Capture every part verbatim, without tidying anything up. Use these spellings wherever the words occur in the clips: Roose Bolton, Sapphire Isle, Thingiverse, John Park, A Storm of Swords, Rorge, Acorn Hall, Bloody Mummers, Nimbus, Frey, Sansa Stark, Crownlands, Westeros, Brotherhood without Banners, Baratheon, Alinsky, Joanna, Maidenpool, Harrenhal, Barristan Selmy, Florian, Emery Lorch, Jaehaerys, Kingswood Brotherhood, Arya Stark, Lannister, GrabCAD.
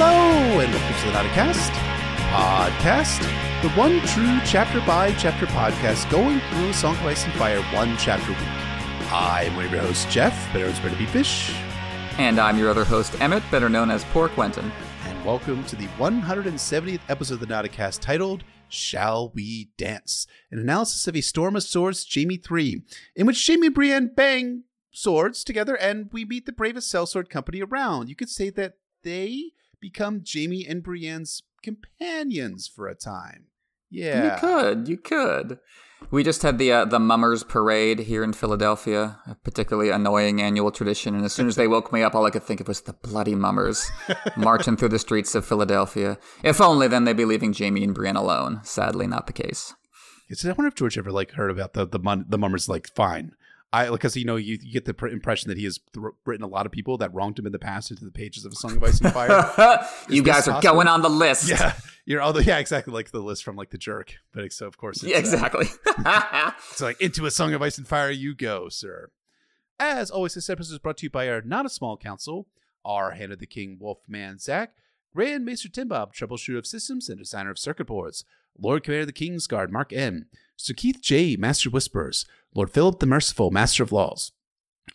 Hello, and welcome to the Not a Cast Podcast, the one true chapter-by-chapter podcast going through Song of Ice and Fire one chapter a week. I am one of your hosts, Jeff, better known as Brady Fish. And I'm your other host, Emmett, better known as Poor Quentin. And welcome to the one hundred seventieth episode of the Not a Cast titled, Shall We Dance? An analysis of A Storm of Swords, Jamie three, in which Jaime and Brienne bang swords together and we meet the bravest sellsword company around. You could say that they become Jaime and Brienne's companions for a time. Yeah. You could. You could. We just had the uh, the Mummers Parade here in Philadelphia, a particularly annoying annual tradition. And as soon as they woke me up, all I could think of was the Bloody Mummers marching through the streets of Philadelphia. If only then they'd be leaving Jaime and Brienne alone. Sadly, not the case. It's, I wonder if George ever like heard about the the, mun- the Mummers, like, fine. I because you know you, you get the pr- impression that he has th- written a lot of people that wronged him in the past into the pages of A Song of Ice and Fire. You guys are possible? Going on the list. Yeah, you're all the, yeah, exactly, like the list from like The Jerk. But so of course, it's, yeah, exactly. Uh, it's like into A Song of Ice and Fire you go, sir. As always, this episode is brought to you by our not a small council, our Hand of the King, Wolfman Zach, Grand Maester Timbob, troubleshooter of systems and designer of circuit boards, Lord Commander of the Kingsguard, Mark M, Sir Keith J, Master Whisperers, Lord Philip the Merciful, Master of Laws,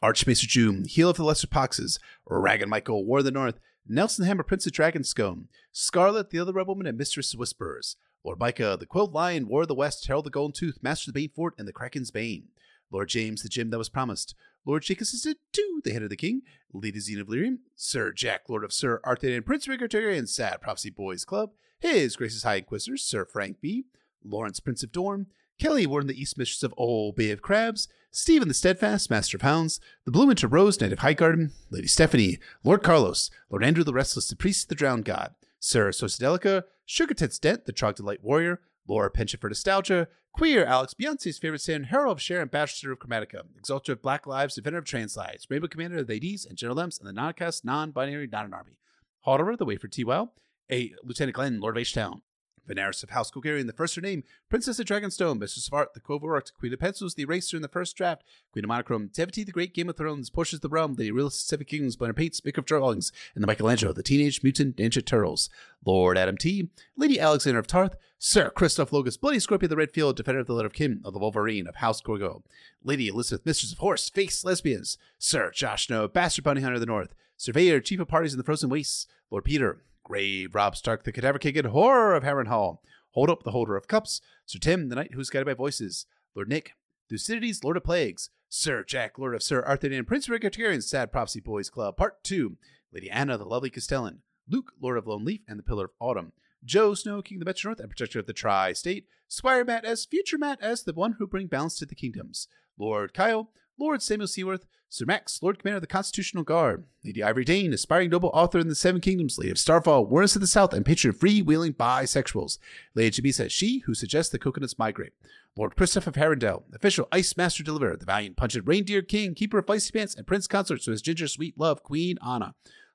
Archmaester Joom, Healer of the Lesser Poxes, Ragged Michael, War of the North, Nelson Hammer, Prince of Dragonscone, Scarlet, the Other Rebelman, and Mistress of Whisperers, Lord Micah, the Quilled Lion, War of the West, Herald the Golden Tooth, Master of the Banefort, and the Kraken's Bane, Lord James, the Gem that was promised, Lord Jake assisted to the Hand of the King, Lady Zine of Lyrium, Sir Jack, Lord of Sir Arthur, and Prince Rigger Targaryen, Sad Prophecy Boys Club, His Grace's High Inquisitor, Sir Frank B., Lawrence, Prince of Dorne, Kelly, Warden the East Mistress of Old Bay of Crabs, Stephen the Steadfast, Master of Hounds, the Bloomington Rose, Knight of Highgarden, Lady Stephanie, Lord Carlos, Lord Andrew the Restless, the Priest of the Drowned God, Sir Socidelica, Sugar Tits Dent, the Trogdolite Warrior, Laura Penchant for Nostalgia, Queer, Alex, Beyonce's favorite son, Herald of Share, Ambassador of Chromatica, Exalter of Black Lives, Defender of Trans Lives, Rainbow Commander of the A Ds and General Lems, and the Non-Cast, Non-Binary, Not an Army, Halderer, the Wafer T-Wow, A Lieutenant Glenn, Lord of H-Town, Veneris of House Golgarian, the First Her Name, Princess of Dragonstone, Mistress of Art, the Cove of Orcs, Queen of Pencils, the Eraser in the First Draft, Queen of Monochrome, Devotee, the Great Game of Thrones, Portia of the Realm, the Realist of Seven Kingdoms, Blender Paints, Maker of Drawings, and the Michelangelo, the Teenage Mutant Ninja Turtles, Lord Adam T, Lady Alexander of Tarth, Sir Christoph Logus, Bloody Scorpion, the Redfield, Defender of the Letter of Kin, of the Wolverine, of House Gorgo, Lady Elizabeth, Mistress of Horse, Face Lesbians, Sir Josh Snow, Bastard Bounty Hunter of the North, Surveyor, Chief of Parties in the Frozen Wastes, Lord Peter, Grave Rob Stark, the Cadaver King and Horror of Harrenhal, Hold Up, the Holder of Cups, Sir Tim, the Knight who is guided by voices, Lord Nick, Thucydides, Lord of Plagues, Sir Jack, Lord of Sir Arthur and Prince of Targaryen's Sad Prophecy Boys Club, Part two, Lady Anna, the Lovely Castellan, Luke, Lord of Lone Leaf and the Pillar of Autumn, Joe Snow, King of the Metro North and Protector of the Tri-State, Squire Matt as Future Matt as the one who bring balance to the kingdoms, Lord Kyle, Lord Samuel Seaworth, Sir Max, Lord Commander of the Constitutional Guard, Lady Ivory Dane, aspiring noble author in the Seven Kingdoms, Lady of Starfall, Warrens of the South, and patron of free-wheeling bisexuals, Lady Jabisa, she who suggests the coconuts migrate, Lord Christoph of Harrendell, official Ice Master Deliverer, the valiant Pungent Reindeer King, Keeper of Feisty Pants, and Prince Consort to his ginger sweet love, Queen Anna,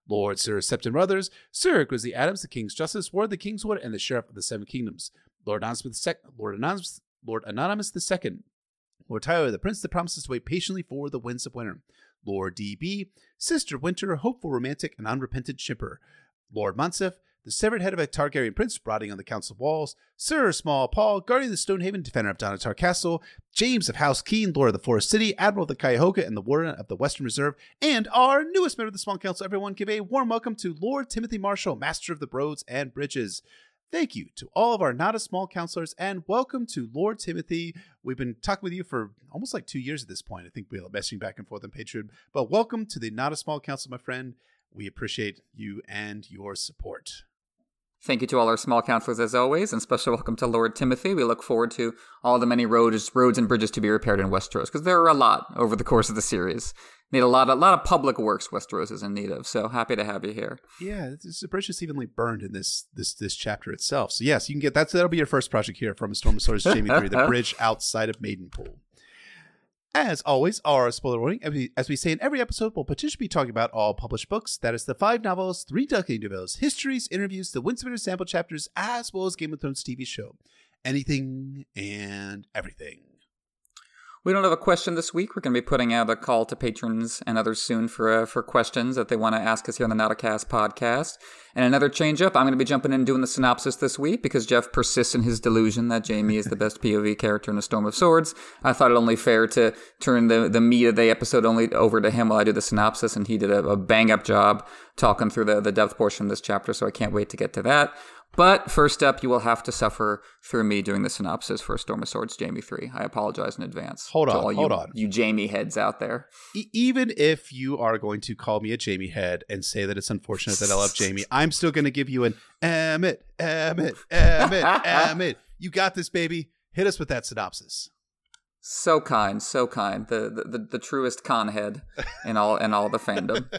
Lord Sir Septon Ruthers, Sir Grizzly Adams, the King's Justice, Ward of the Kingswood, and the Sheriff of the Seven Kingdoms, Lord Anonymous the Second, Lord Anonymous, Lord Anonymous the Second, Lord Tyler, the Prince that promises to wait patiently for the winds of winter. Lord D B, Sister Winter, hopeful, romantic, and unrepentant shipper. Lord Monsif, the severed head of a Targaryen prince rotting on the council walls. Sir Small Paul, guardian of the Stonehaven, defender of Donatar Castle. James of House Keen, Lord of the Forest City, Admiral of the Cuyahoga, and the Warden of the Western Reserve. And our newest member of the Small Council, everyone give a warm welcome to Lord Timothy Marshall, Master of the Roads and Bridges. Thank you to all of our Not a Small counselors, and welcome to Lord Timothy. We've been talking with you for almost like two years at this point. I think we're messaging back and forth on Patreon. But welcome to the Not a Small Council, my friend. We appreciate you and your support. Thank you to all our small counselors, as always, and special welcome to Lord Timothy. We look forward to all the many roads, roads and bridges to be repaired in Westeros, because there are a lot over the course of the series. Need a lot, a lot of public works Westeros is in need of, so happy to have you here. Yeah, it's a bridge that's evenly burned in this this this chapter itself. So yes, you can get that's that'll be your first project here from A Storm of Swords, Jamie three, the bridge outside of Maidenpool. As always, our spoiler warning, as we say in every episode, we'll potentially be talking about all published books. That is the five novels, three Ducking novels, histories, interviews, the Windsor sample chapters, as well as Game of Thrones T V show. Anything and everything. We don't have a question this week. We're going to be putting out a call to patrons and others soon for uh, for questions that they want to ask us here on the Nauticast podcast. And another change-up, I'm going to be jumping in and doing the synopsis this week because Jeff persists in his delusion that Jaime is the best P O V character in A Storm of Swords. I thought it only fair to turn the, the meat of the episode only over to him while I do the synopsis, and he did a, a bang-up job talking through the, the depth portion of this chapter, so I can't wait to get to that. But first up, you will have to suffer through me doing the synopsis for A Storm of Swords, Jaime three. I apologize in advance. Hold on, to all hold you, on. You Jaime heads out there. E- even if you are going to call me a Jaime head and say that it's unfortunate that I love Jaime, I'm still going to give you an Emmett, Emmett, Emmett, Emmett. You got this, baby. Hit us with that synopsis. So kind, so kind. The the, the, the truest con head in all in all the fandom.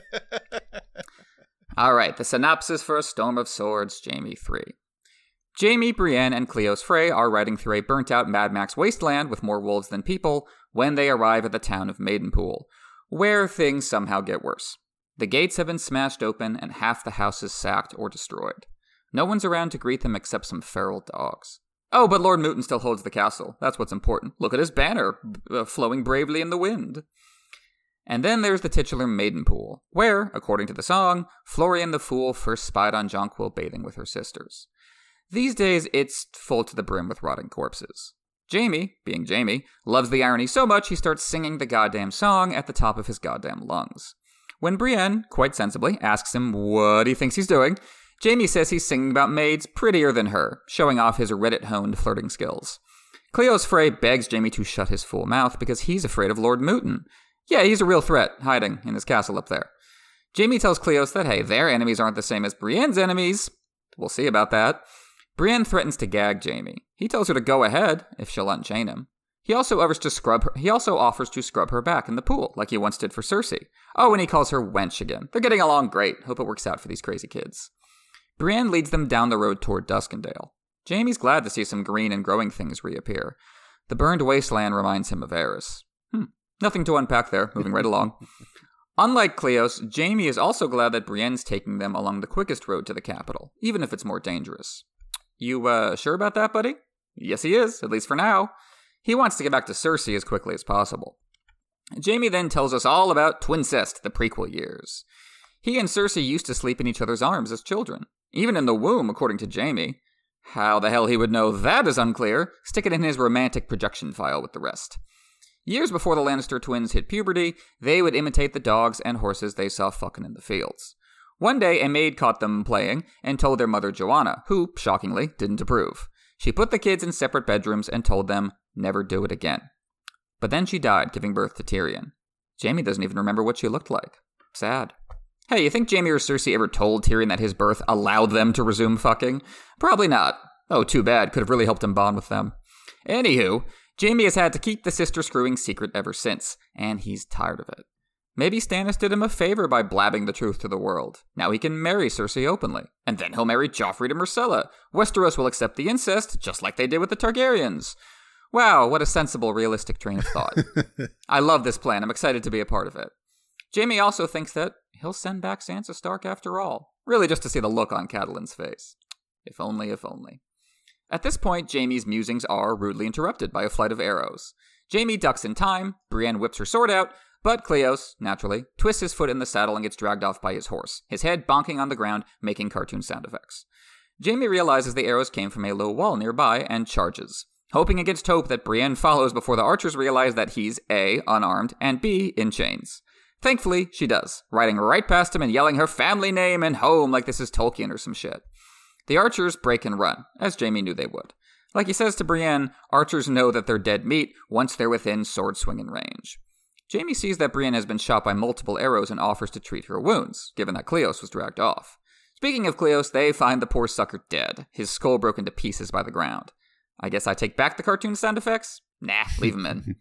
All right, the synopsis for A Storm of Swords, Jaime three. Jaime, Brienne, and Cleo's Frey are riding through a burnt-out Mad Max wasteland with more wolves than people when they arrive at the town of Maidenpool, where things somehow get worse. The gates have been smashed open and half the house is sacked or destroyed. No one's around to greet them except some feral dogs. Oh, but Lord Mooton still holds the castle. That's what's important. Look at his banner, uh, flowing bravely in the wind. And then there's the titular Maidenpool, where, according to the song, Florian the Fool first spied on Jonquil bathing with her sisters. These days, it's full to the brim with rotting corpses. Jaime, being Jaime, loves the irony so much he starts singing the goddamn song at the top of his goddamn lungs. When Brienne, quite sensibly, asks him what he thinks he's doing, Jaime says he's singing about maids prettier than her, showing off his Reddit-honed flirting skills. Cleo's Frey begs Jaime to shut his fool mouth because he's afraid of Lord Mooton. Yeah, he's a real threat, hiding in his castle up there. Jaime tells Cleos that, hey, their enemies aren't the same as Brienne's enemies. We'll see about that. Brienne threatens to gag Jaime. He tells her to go ahead, if she'll unchain him. He also offers to scrub her, he also offers to scrub her back in the pool, like he once did for Cersei. Oh, and he calls her wench again. They're getting along great. Hope it works out for these crazy kids. Brienne leads them down the road toward Duskendale. Jaime's glad to see some green and growing things reappear. The burned wasteland reminds him of Aerys. Hmm. Nothing to unpack there, moving right along. Unlike Cleos, Jaime is also glad that Brienne's taking them along the quickest road to the capital, even if it's more dangerous. You, uh, sure about that, buddy? Yes, he is, at least for now. He wants to get back to Cersei as quickly as possible. Jaime then tells us all about Twincest, the prequel years. He and Cersei used to sleep in each other's arms as children, even in the womb, according to Jaime. How the hell he would know that is unclear. Stick it in his romantic projection file with the rest. Years before the Lannister twins hit puberty, they would imitate the dogs and horses they saw fucking in the fields. One day, a maid caught them playing and told their mother Joanna, who, shockingly, didn't approve. She put the kids in separate bedrooms and told them, never do it again. But then she died, giving birth to Tyrion. Jaime doesn't even remember what she looked like. Sad. Hey, you think Jaime or Cersei ever told Tyrion that his birth allowed them to resume fucking? Probably not. Oh, too bad. Could have really helped him bond with them. Anywho, Jaime has had to keep the sister screwing secret ever since, and he's tired of it. Maybe Stannis did him a favor by blabbing the truth to the world. Now he can marry Cersei openly, and then he'll marry Joffrey to Myrcella. Westeros will accept the incest, just like they did with the Targaryens. Wow, what a sensible, realistic train of thought. I love this plan. I'm excited to be a part of it. Jaime also thinks that he'll send back Sansa Stark after all, really just to see the look on Catelyn's face. If only, if only. At this point, Jaime's musings are rudely interrupted by a flight of arrows. Jaime ducks in time, Brienne whips her sword out, but Cleos, naturally, twists his foot in the saddle and gets dragged off by his horse, his head bonking on the ground, making cartoon sound effects. Jaime realizes the arrows came from a low wall nearby and charges, hoping against hope that Brienne follows before the archers realize that he's A, unarmed, and B, in chains. Thankfully, she does, riding right past him and yelling her family name and home like this is Tolkien or some shit. The archers break and run, as Jaime knew they would. Like he says to Brienne, archers know that they're dead meat once they're within sword-swinging range. Jaime sees that Brienne has been shot by multiple arrows and offers to treat her wounds, given that Cleos was dragged off. Speaking of Cleos, they find the poor sucker dead, his skull broken to pieces by the ground. I guess I take back the cartoon sound effects? Nah, leave them in.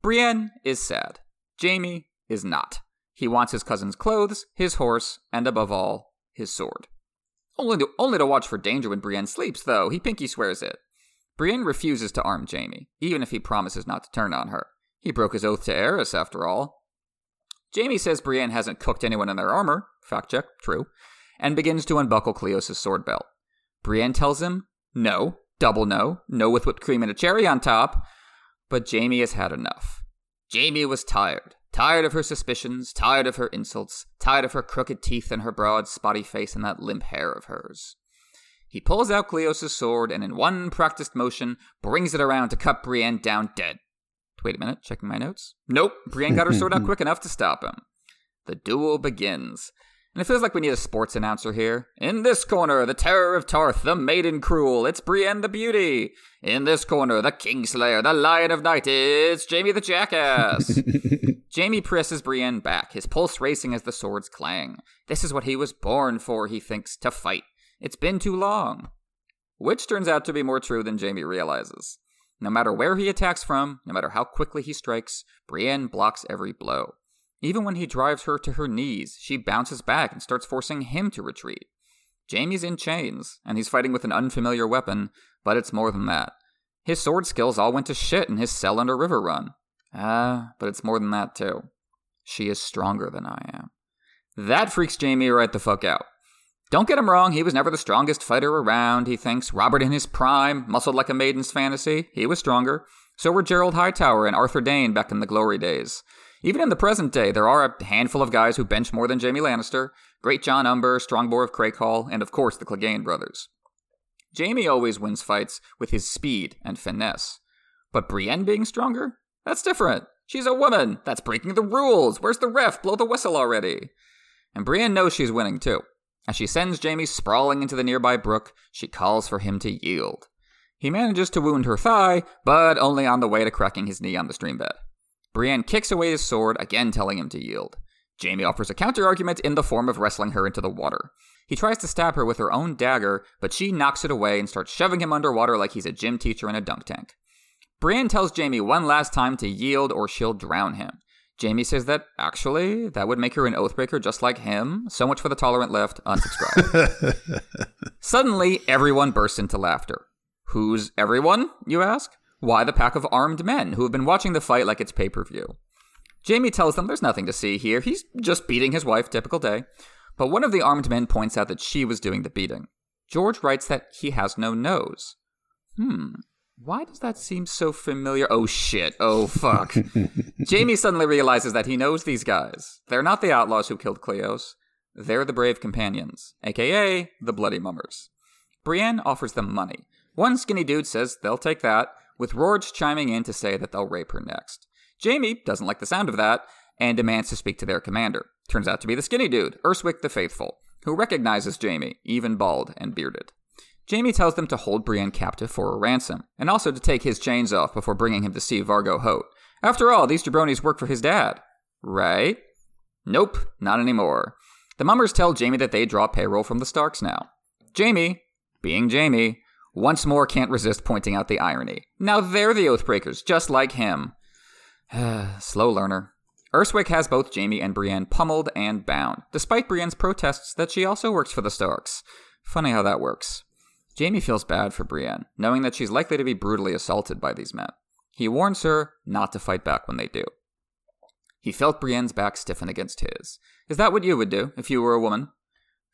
Brienne is sad. Jaime is not. He wants his cousin's clothes, his horse, and above all, his sword. Only to, only to watch for danger when Brienne sleeps, though. He pinky swears it. Brienne refuses to arm Jaime, even if he promises not to turn on her. He broke his oath to Aerys, after all. Jaime says Brienne hasn't cooked anyone in their armor, fact check, true, and begins to unbuckle Cleos' sword belt. Brienne tells him, no, double no, no with whipped cream and a cherry on top. But Jaime has had enough. Jaime was tired. Tired of her suspicions, tired of her insults, tired of her crooked teeth and her broad, spotty face and that limp hair of hers. He pulls out Cleos' sword and in one practiced motion brings it around to cut Brienne down dead. Wait a minute, checking my notes. Nope, Brienne got her sword out quick enough to stop him. The duel begins. And it feels like we need a sports announcer here. In this corner, the terror of Tarth, the maiden cruel, it's Brienne the Beauty. In this corner, the Kingslayer, the Lion of Night, it's Jaime the Jackass. Jaime presses Brienne back, his pulse racing as the swords clang. This is what he was born for, he thinks, to fight. It's been too long. Which turns out to be more true than Jaime realizes. No matter where he attacks from, no matter how quickly he strikes, Brienne blocks every blow. Even when he drives her to her knees, she bounces back and starts forcing him to retreat. Jaime's in chains, and he's fighting with an unfamiliar weapon, but it's more than that. His sword skills all went to shit in his cell under River Run. Ah, uh, but it's more than that, too. She is stronger than I am. That freaks Jaime right the fuck out. Don't get him wrong, he was never the strongest fighter around, he thinks. Robert in his prime, muscled like a maiden's fantasy, he was stronger. So were Gerald Hightower and Arthur Dayne back in the glory days. Even in the present day, there are a handful of guys who bench more than Jaime Lannister, Great John Umber, Strongbore of Crake Hall, and of course the Clegane brothers. Jaime always wins fights with his speed and finesse. But Brienne being stronger? That's different. She's a woman. That's breaking the rules. Where's the ref? Blow the whistle already. And Brienne knows she's winning too. As she sends Jaime sprawling into the nearby brook, she calls for him to yield. He manages to wound her thigh, but only on the way to cracking his knee on the stream bed. Brienne kicks away his sword, again telling him to yield. Jaime offers a counter-argument in the form of wrestling her into the water. He tries to stab her with her own dagger, but she knocks it away and starts shoving him underwater like he's a gym teacher in a dunk tank. Brienne tells Jaime one last time to yield or she'll drown him. Jaime says that, actually, that would make her an Oathbreaker just like him. So much for the tolerant left. Unsubscribe. Suddenly, everyone bursts into laughter. Who's everyone, you ask? Why, the pack of armed men who have been watching the fight like it's pay-per-view. Jaime tells them there's nothing to see here. He's just beating his wife, typical day. But one of the armed men points out that she was doing the beating. George writes that he has no nose. Hmm. Why does that seem so familiar? Oh, shit. Oh, fuck. Jaime suddenly realizes that he knows these guys. They're not the outlaws who killed Cleos. They're the brave companions, a k a the Bloody Mummers. Brienne offers them money. One skinny dude says they'll take that, with Rorge chiming in to say that they'll rape her next. Jaime doesn't like the sound of that and demands to speak to their commander. Turns out to be the skinny dude, Urswick the Faithful, who recognizes Jaime, even bald and bearded. Jaime tells them to hold Brienne captive for a ransom, and also to take his chains off before bringing him to see Vargo Hoat. After all, these jabronis work for his dad, right? Nope, not anymore. The Mummers tell Jaime that they draw payroll from the Starks now. Jaime, being Jaime, once more can't resist pointing out the irony. Now they're the Oathbreakers, just like him. Slow learner. Urswick has both Jaime and Brienne pummeled and bound, despite Brienne's protests that she also works for the Starks. Funny how that works. Jaime feels bad for Brienne, knowing that she's likely to be brutally assaulted by these men. He warns her not to fight back when they do. He felt Brienne's back stiffen against his. Is that what you would do if you were a woman?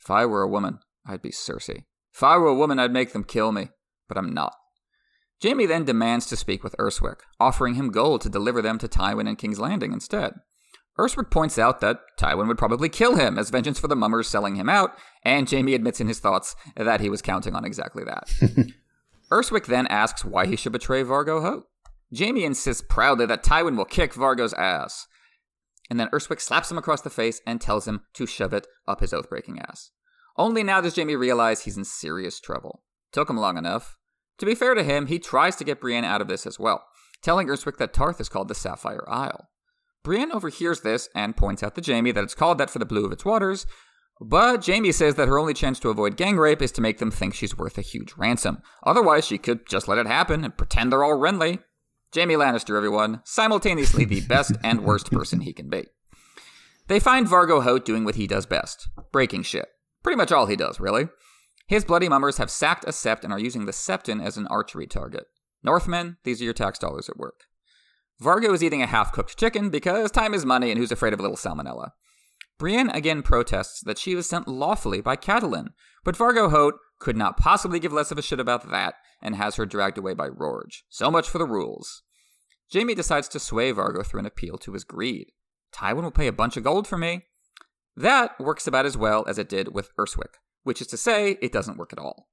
If I were a woman, I'd be Cersei. If I were a woman, I'd make them kill me. But I'm not. Jaime then demands to speak with Urswick, offering him gold to deliver them to Tywin and King's Landing instead. Urswick points out that Tywin would probably kill him as vengeance for the Mummers selling him out, and Jaime admits in his thoughts that he was counting on exactly that. Urswick then asks why he should betray Vargo Hoat. Jaime insists proudly that Tywin will kick Vargo's ass, and then Urswick slaps him across the face and tells him to shove it up his oath-breaking ass. Only now does Jaime realize he's in serious trouble. Took him long enough. To be fair to him, he tries to get Brienne out of this as well, telling Urswick that Tarth is called the Sapphire Isle. Brienne overhears this and points out to Jaime that it's called that for the blue of its waters, but Jaime says that her only chance to avoid gang rape is to make them think she's worth a huge ransom. Otherwise, she could just let it happen and pretend they're all Renly. Jaime Lannister, everyone, simultaneously the best and worst person he can be. They find Vargo Hoat doing what he does best, breaking shit. Pretty much all he does, really. His Bloody Mummers have sacked a sept and are using the septon as an archery target. Northmen, these are your tax dollars at work. Vargo is eating a half-cooked chicken because time is money and who's afraid of a little salmonella. Brienne again protests that she was sent lawfully by Catelyn, but Vargo Hoat could not possibly give less of a shit about that and has her dragged away by Rorge. So much for the rules. Jaime decides to sway Vargo through an appeal to his greed. Tywin will pay a bunch of gold for me. That works about as well as it did with Urswick, which is to say, it doesn't work at all.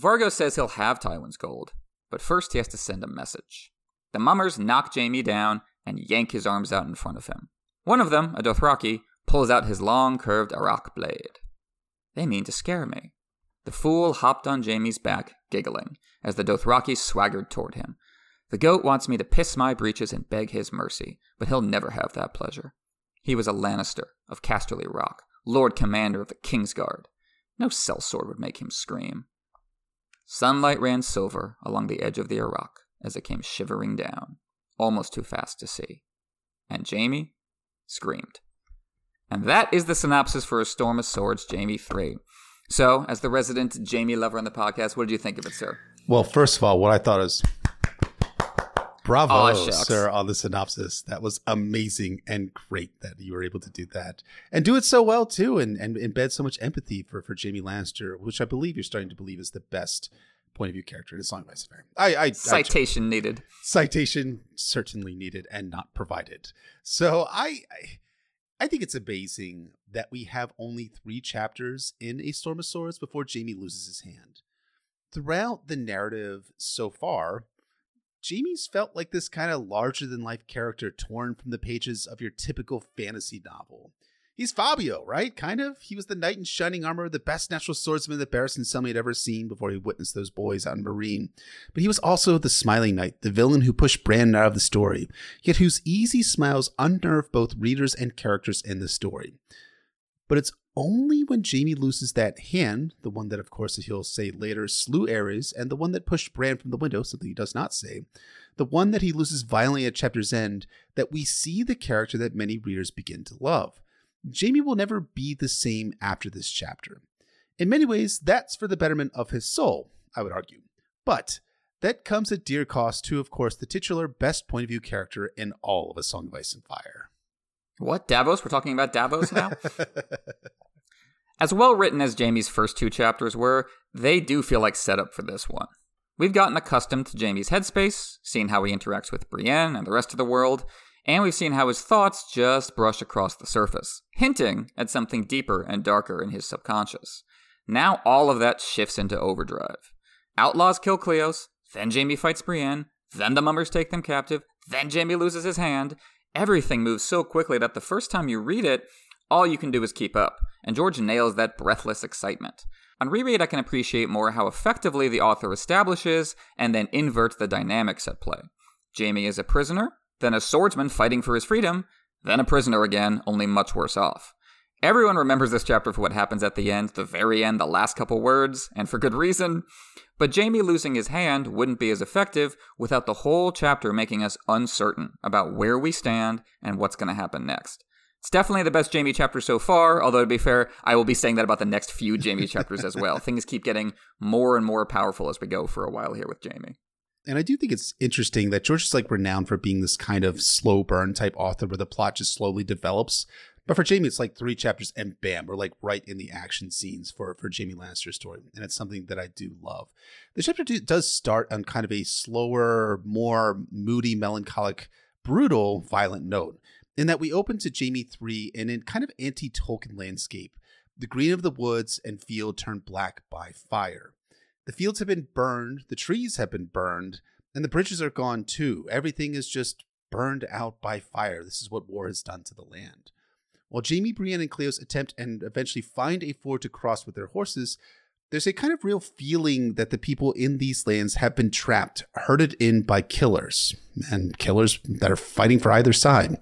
Vargo says he'll have Tywin's gold, but first he has to send a message. The Mummers knock Jaime down and yank his arms out in front of him. One of them, a Dothraki, pulls out his long curved Arak blade. They mean to scare me. The fool hopped on Jaime's back, giggling, as the Dothraki swaggered toward him. The goat wants me to piss my breeches and beg his mercy, but he'll never have that pleasure. He was a Lannister of Casterly Rock, Lord Commander of the Kingsguard. No sellsword would make him scream. Sunlight ran silver along the edge of the Arak as it came shivering down, almost too fast to see. And Jaime screamed. And that is the synopsis for A Storm of Swords, Jaime three. So, as the resident Jaime lover on the podcast, what did you think of it, sir? Well, first of all, what I thought is... Bravo, oh, sir, on the synopsis. That was amazing and great that you were able to do that. And do it so well, too, and, and embed so much empathy for, for Jaime Lannister, which I believe you're starting to believe is the best point of view character in Song of Ice and Fire. I, I, Citation I, I, needed. Citation certainly needed and not provided. So I, I I think it's amazing that we have only three chapters in A Storm of Swords before Jaime loses his hand. Throughout the narrative so far, Jaime's felt like this kind of larger-than-life character torn from the pages of your typical fantasy novel. He's Fabio, right? Kind of. He was the knight in shining armor, the best natural swordsman that Barristan Selmy had ever seen before he witnessed those boys out in Marine. But he was also the smiling knight, the villain who pushed Bran out of the story, yet whose easy smiles unnerve both readers and characters in the story. But it's only when Jaime loses that hand, the one that, of course, he'll say later, slew Aerys, and the one that pushed Bran from the window, something he does not say, the one that he loses violently at chapter's end, that we see the character that many readers begin to love. Jaime will never be the same after this chapter. In many ways, that's for the betterment of his soul, I would argue. But that comes at dear cost to, of course, the titular best point of view character in all of A Song of Ice and Fire. What? Davos? We're talking about Davos now? As well written as Jaime's first two chapters were, they do feel like setup for this one. We've gotten accustomed to Jaime's headspace, seen how he interacts with Brienne and the rest of the world, and we've seen how his thoughts just brush across the surface, hinting at something deeper and darker in his subconscious. Now all of that shifts into overdrive. Outlaws kill Cleos, then Jaime fights Brienne, then the Mummers take them captive, then Jaime loses his hand. Everything moves so quickly that the first time you read it, all you can do is keep up, and George nails that breathless excitement. On reread, I can appreciate more how effectively the author establishes and then inverts the dynamics at play. Jaime is a prisoner, then a swordsman fighting for his freedom, then a prisoner again, only much worse off. Everyone remembers this chapter for what happens at the end, the very end, the last couple words, and for good reason. But Jaime losing his hand wouldn't be as effective without the whole chapter making us uncertain about where we stand and what's going to happen next. It's definitely the best Jaime chapter so far, although to be fair, I will be saying that about the next few Jaime chapters as well. Things keep getting more and more powerful as we go for a while here with Jaime. And I do think it's interesting that George is like renowned for being this kind of slow burn type author where the plot just slowly develops. But for Jaime, it's like three chapters and bam, we're like right in the action scenes for, for Jaime Lannister's story. And it's something that I do love. The chapter two does start on kind of a slower, more moody, melancholic, brutal, violent note. In that we open to Jaime three in a kind of anti-Tolkien landscape. The green of the woods and field turned black by fire. The fields have been burned, the trees have been burned, and the bridges are gone too. Everything is just burned out by fire. This is what war has done to the land. While Jaime, Brienne, and Cleos attempt and eventually find a ford to cross with their horses, there's a kind of real feeling that the people in these lands have been trapped, herded in by killers, and killers that are fighting for either side.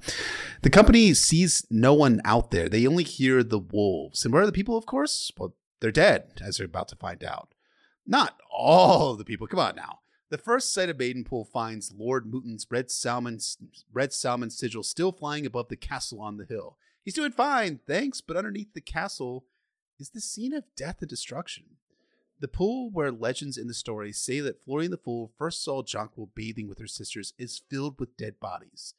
The company sees no one out there. They only hear the wolves. And where are the people, of course? Well, they're dead, as they're about to find out. Not all of the people. Come on now. The first sight of Maidenpool finds Lord Mooton's red salmon, red salmon sigil still flying above the castle on the hill. He's doing fine, thanks, but underneath the castle is the scene of death and destruction. The pool where legends in the story say that Florian the Fool first saw Jonquil bathing with her sisters is filled with dead bodies.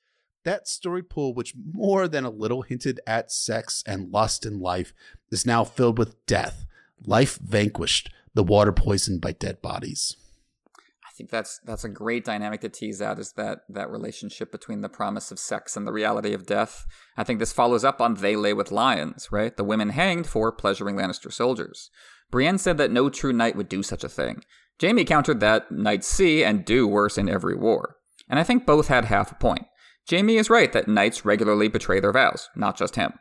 That storied pool, which more than a little hinted at sex and lust in life, is now filled with death, life vanquished, the water poisoned by dead bodies. I think that's that's a great dynamic to tease out, is that that relationship between the promise of sex and the reality of death. I think this follows up on They Lay with Lions, right? The women hanged for pleasuring Lannister soldiers. Brienne said that no true knight would do such a thing. Jaime countered that knights see and do worse in every war. And I think both had half a point. Jaime is right that knights regularly betray their vows, not just him.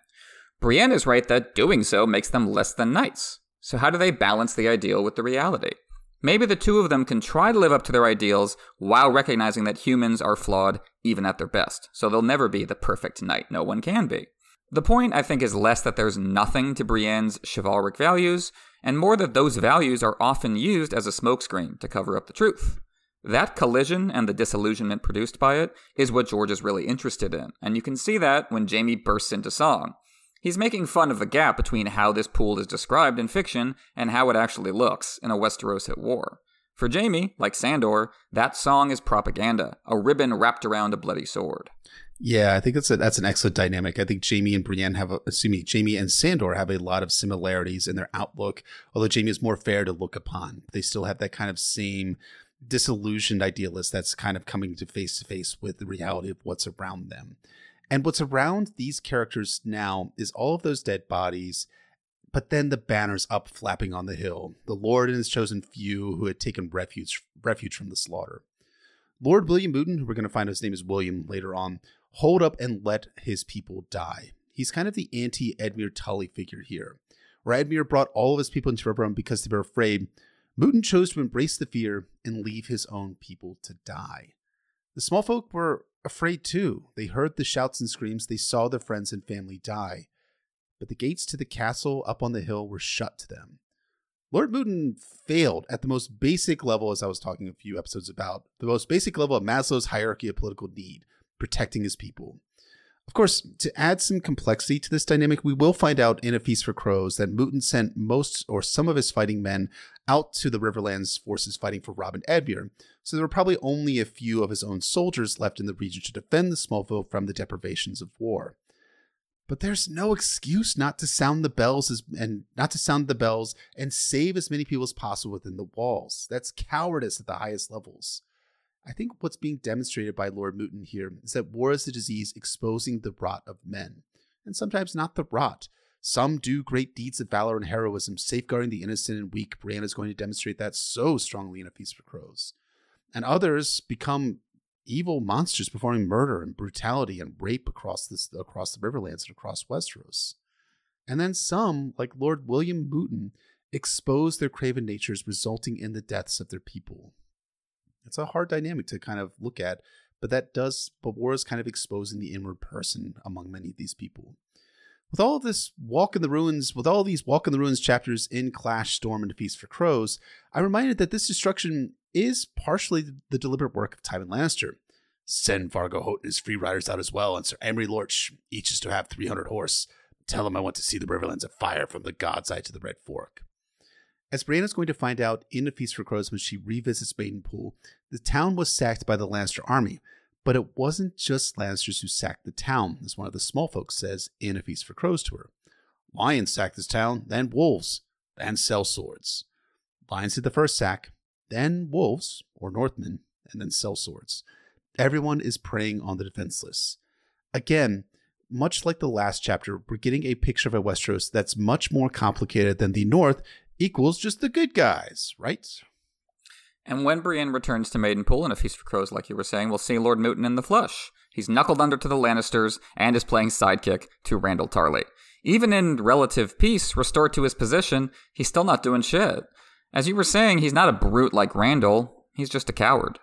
Brienne is right that doing so makes them less than knights. So how do they balance the ideal with the reality? Maybe the two of them can try to live up to their ideals while recognizing that humans are flawed even at their best. So they'll never be the perfect knight. No one can be. The point, I think, is less that there's nothing to Brienne's chivalric values, and more that those values are often used as a smokescreen to cover up the truth. That collision and the disillusionment produced by it is what George is really interested in, and you can see that when Jaime bursts into song. He's making fun of the gap between how this pool is described in fiction and how it actually looks in a Westeros at war. For Jaime, like Sandor, that song is propaganda, a ribbon wrapped around a bloody sword. Yeah, I think that's a, that's an excellent dynamic. I think Jaime and Brienne have, a, excuse me, Jaime and Sandor have a lot of similarities in their outlook, although Jaime is more fair to look upon. They still have that kind of same disillusioned idealist that's kind of coming to face to face with the reality of what's around them. And what's around these characters now is all of those dead bodies, but then the banners up flapping on the hill, the Lord and his chosen few who had taken refuge, refuge from the slaughter. Lord William Mooton, who we're going to find his name is William later on, holed up and let his people die. He's kind of the anti-Edmure Tully figure here, where Edmure brought all of his people into Riverlands because they were afraid. Mooton chose to embrace the fear and leave his own people to die. The small folk were afraid too. They heard the shouts and screams. They saw their friends and family die. But the gates to the castle up on the hill were shut to them. Lord Mooton failed at the most basic level, as I was talking a few episodes about, the most basic level of Maslow's hierarchy of political need, protecting his people. Of course, to add some complexity to this dynamic, we will find out in A Feast for Crows that Mooton sent most or some of his fighting men out to the Riverlands forces fighting for Rob and Edmure, so there were probably only a few of his own soldiers left in the region to defend the small folk from the deprivations of war. But there's no excuse not to sound the bells as, and not to sound the bells and save as many people as possible within the walls. That's cowardice at the highest levels. I think what's being demonstrated by Lord Mooton here is that war is a disease exposing the rot of men, and sometimes not the rot. Some do great deeds of valor and heroism, safeguarding the innocent and weak. Brienne is going to demonstrate that so strongly in A Feast for Crows. And others become evil monsters performing murder and brutality and rape across, this, across the Riverlands and across Westeros. And then some, like Lord William Mooton, expose their craven natures, resulting in the deaths of their people. It's a hard dynamic to kind of look at, but that does, but war is kind of exposing the inward person among many of these people. With all of this Walk in the Ruins, with all these Walk in the Ruins chapters in Clash, Storm, and A Feast for Crows, I'm reminded that this destruction is partially the deliberate work of Tywin Lannister. Send Vargo Hoat and his free riders out as well, and Sir Emery Lorch, each is to have three hundred horse. Tell them I want to see the Riverlands afire from the God's Eye to the Red Fork. As Brienne is going to find out in A Feast for Crows when she revisits Maidenpool, the town was sacked by the Lannister army. But it wasn't just Lannisters who sacked the town, as one of the small folks says in A Feast for Crows to her. Lions sacked this town, then wolves, then sellswords. Lions did the first sack, then wolves, or Northmen, and then sellswords. Everyone is preying on the defenseless. Again, much like the last chapter, we're getting a picture of a Westeros that's much more complicated than the North equals just the good guys, right? And when Brienne returns to Maidenpool in A Feast for Crows, like you were saying, we'll see Lord Mooton in the flesh. He's knuckled under to the Lannisters and is playing sidekick to Randall Tarly. Even in relative peace, restored to his position, he's still not doing shit. As you were saying, he's not a brute like Randall. He's just a coward.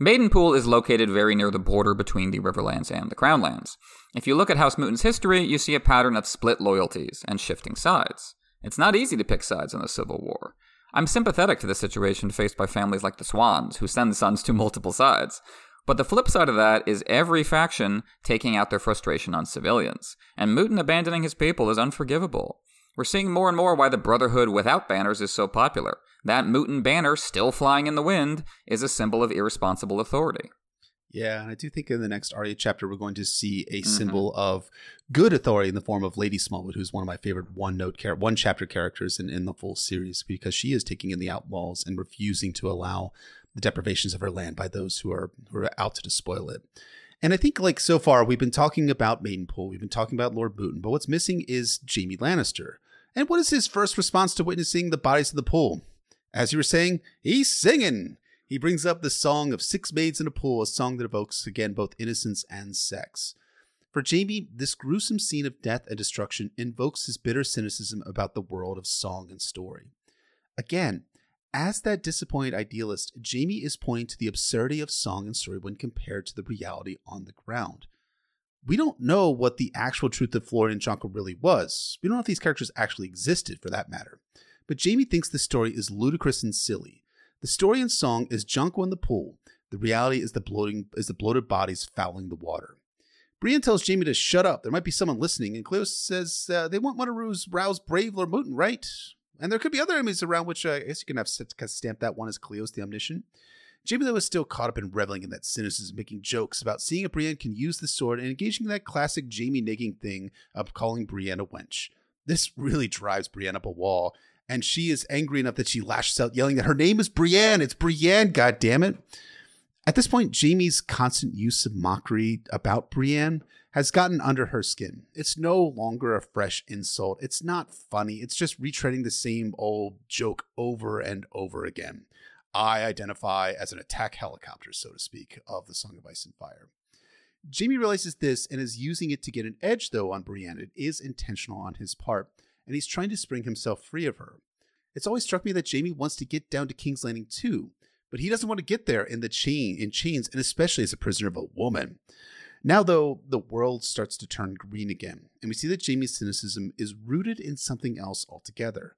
Maidenpool is located very near the border between the Riverlands and the Crownlands. If you look at House Mooton's history, you see a pattern of split loyalties and shifting sides. It's not easy to pick sides in the Civil War. I'm sympathetic to the situation faced by families like the Swans, who send sons to multiple sides. But the flip side of that is every faction taking out their frustration on civilians. And Mooton abandoning his people is unforgivable. We're seeing more and more why the Brotherhood without banners is so popular. That Mooton banner, still flying in the wind, is a symbol of irresponsible authority. Yeah, and I do think in the next Arya chapter, we're going to see a mm-hmm. symbol of good authority in the form of Lady Smallwood, who's one of my favorite one-note, char- one-chapter characters in, in the full series, because she is taking in the outlaws and refusing to allow the deprivations of her land by those who are, who are out to despoil it. And I think, like, so far, we've been talking about Maidenpool, we've been talking about Lord Mooton, but what's missing is Jaime Lannister. And what is his first response to witnessing the bodies of the pool? As you were saying, he's singing! He brings up the song of Six Maids in a Pool, a song that evokes, again, both innocence and sex. For Jaime, this gruesome scene of death and destruction invokes his bitter cynicism about the world of song and story. Again, as that disappointed idealist, Jaime is pointing to the absurdity of song and story when compared to the reality on the ground. We don't know what the actual truth of Florian and Jonquil really was. We don't know if these characters actually existed, for that matter. But Jaime thinks the story is ludicrous and silly. The story and song is Jonquil in the pool. The reality is the bloating is the bloated bodies fouling the water. Brienne tells Jaime to shut up. There might be someone listening. And Cleo says uh, they won't want to rouse, rouse brave Lord Mooton, right? And there could be other enemies around, which uh, I guess you can have stamped that one as Cleo's the Omniscient. Jaime, though, is still caught up in reveling in that cynicism, making jokes about seeing if Brienne can use the sword and engaging in that classic Jaime nagging thing of calling Brienne a wench. This really drives Brienne up a wall. And she is angry enough that she lashes out, yelling that her name is Brienne. It's Brienne, goddammit. At this point, Jaime's constant use of mockery about Brienne has gotten under her skin. It's no longer a fresh insult. It's not funny. It's just retreading the same old joke over and over again. I identify as an attack helicopter, so to speak, of the Song of Ice and Fire. Jaime realizes this and is using it to get an edge, though, on Brienne. It is intentional on his part. And he's trying to spring himself free of her. It's always struck me that Jaime wants to get down to King's Landing too, but he doesn't want to get there in the chain in chains, and especially as a prisoner of a woman. Now, though, the world starts to turn green again, and we see that Jaime's cynicism is rooted in something else altogether.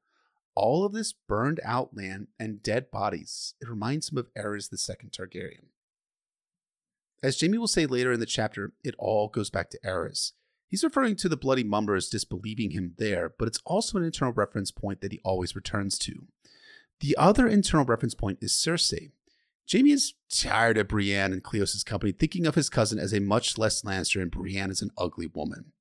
All of this burned out land and dead bodies. It reminds him of Aerys the Second Targaryen. As Jaime will say later in the chapter, it all goes back to Aerys. He's referring to the Bloody Mummers disbelieving him there, but it's also an internal reference point that he always returns to. The other internal reference point is Cersei. Jaime is tired of Brienne and Cleos' company, thinking of his cousin as a much less Lannister and Brienne as an ugly woman.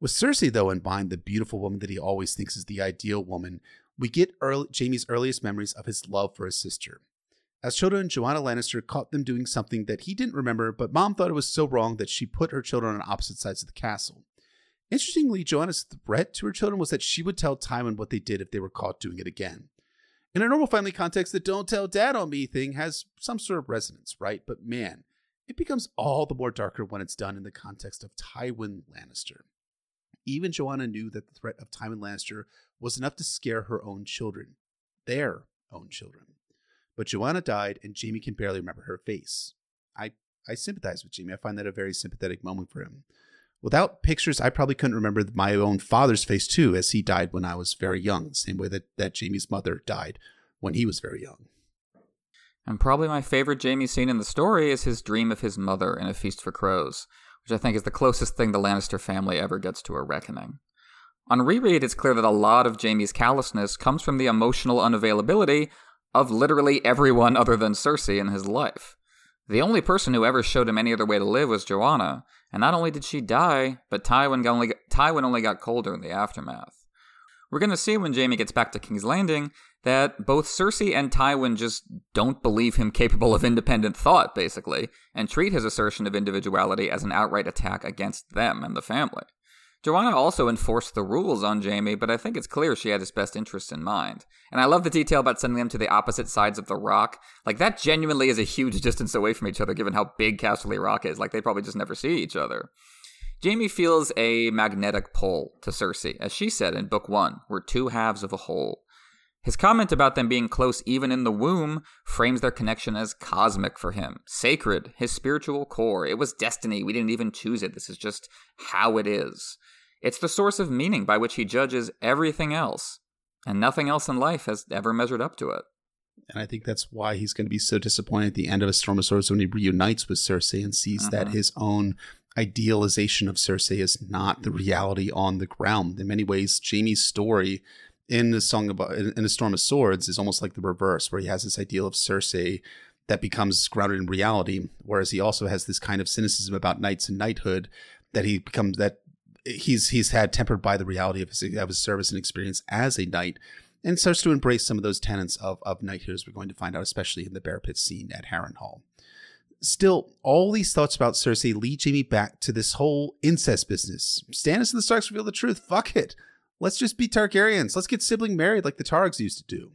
With Cersei, though, in mind, the beautiful woman that he always thinks is the ideal woman, we get early, Jaime's earliest memories of his love for his sister. As children, Joanna Lannister caught them doing something that he didn't remember, but Mom thought it was so wrong that she put her children on opposite sides of the castle. Interestingly, Joanna's threat to her children was that she would tell Tywin what they did if they were caught doing it again. In a normal family context, the don't tell dad on me thing has some sort of resonance, right? But man, it becomes all the more darker when it's done in the context of Tywin Lannister. Even Joanna knew that the threat of Tywin Lannister was enough to scare her own children. Their own children. But Joanna died, and Jaime can barely remember her face. I, I sympathize with Jaime. I find that a very sympathetic moment for him. Without pictures, I probably couldn't remember my own father's face, too, as he died when I was very young, the same way that, that Jaime's mother died when he was very young. And probably my favorite Jaime scene in the story is his dream of his mother in A Feast for Crows, which I think is the closest thing the Lannister family ever gets to a reckoning. On reread, it's clear that a lot of Jaime's callousness comes from the emotional unavailability of literally everyone other than Cersei in his life. The only person who ever showed him any other way to live was Joanna, and not only did she die, but Tywin only got, Tywin only got colder in the aftermath. We're going to see when Jaime gets back to King's Landing that both Cersei and Tywin just don't believe him capable of independent thought, basically, and treat his assertion of individuality as an outright attack against them and the family. Joanna also enforced the rules on Jaime, but I think it's clear she had his best interests in mind. And I love the detail about sending them to the opposite sides of the rock. Like, that genuinely is a huge distance away from each other, given how big Casterly Rock is. Like, they probably just never see each other. Jaime feels a magnetic pull to Cersei, as she said in Book One, we're two halves of a whole. His comment about them being close even in the womb frames their connection as cosmic for him. Sacred, his spiritual core. It was destiny. We didn't even choose it. This is just how it is. It's the source of meaning by which he judges everything else, and nothing else in life has ever measured up to it. And I think that's why he's going to be so disappointed at the end of A Storm of Swords when he reunites with Cersei and sees uh-huh. that his own idealization of Cersei is not the reality on the ground. In many ways, Jaime's story in the song about in A Storm of Swords is almost like the reverse, where he has this ideal of Cersei that becomes grounded in reality, whereas he also has this kind of cynicism about knights and knighthood that he becomes that he's he's had tempered by the reality of his of his service and experience as a knight, and starts to embrace some of those tenets of of knighthood, as we're going to find out, especially in the bear pit scene at Harrenhal. Still, all these thoughts about Cersei lead Jaime back to this whole incest business. Stannis and the Starks reveal the truth. Fuck it. Let's just be Targaryens. Let's get sibling married like the Targs used to do.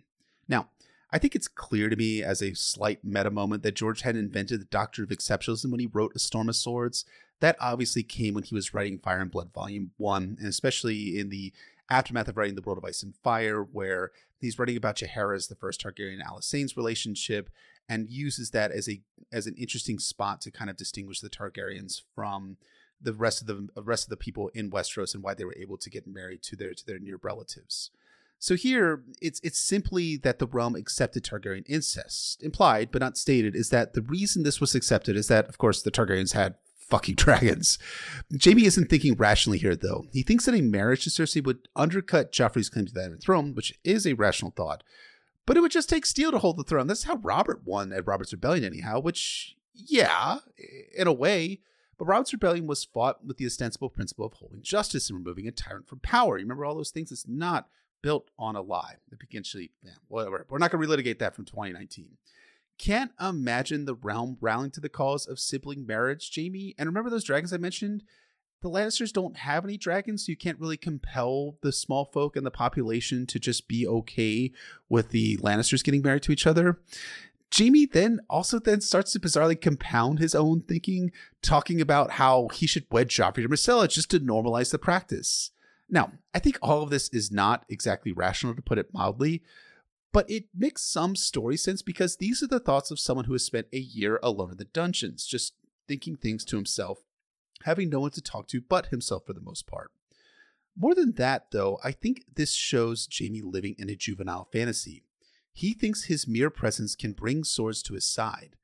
Now, I think it's clear to me as a slight meta moment that George hadn't invented the doctrine of exceptionalism when he wrote A Storm of Swords. That obviously came when he was writing Fire and Blood Volume one, and especially in the aftermath of writing The World of Ice and Fire, where he's writing about Jaehaerys, the first Targaryen Alisane's relationship, and uses that as a as an interesting spot to kind of distinguish the Targaryens from the rest of the rest of the people in Westeros and why they were able to get married to their to their near relatives. So here, it's it's simply that the realm accepted Targaryen incest. Implied, but not stated, is that the reason this was accepted is that, of course, the Targaryens had fucking dragons. Jaime isn't thinking rationally here, though. He thinks that a marriage to Cersei would undercut Joffrey's claim to the Iron Throne, which is a rational thought. But it would just take steel to hold the throne. That's how Robert won at Robert's Rebellion anyhow, which, yeah, in a way. But Robert's Rebellion was fought with the ostensible principle of holding justice and removing a tyrant from power. You remember all those things? It's not built on a lie. It potentially, yeah, whatever. We're not going to relitigate that from twenty nineteen. Can't imagine the realm rallying to the cause of sibling marriage, Jaime. And remember those dragons I mentioned? The Lannisters don't have any dragons, so you can't really compel the small folk and the population to just be okay with the Lannisters getting married to each other. Jaime then also then starts to bizarrely compound his own thinking, talking about how he should wed Joffrey to Marcella just to normalize the practice. Now, I think all of this is not exactly rational, to put it mildly, but it makes some story sense because these are the thoughts of someone who has spent a year alone in the dungeons, just thinking things to himself, having no one to talk to but himself for the most part. More than that, though, I think this shows Jaime living in a juvenile fantasy. He thinks his mere presence can bring swords to his side.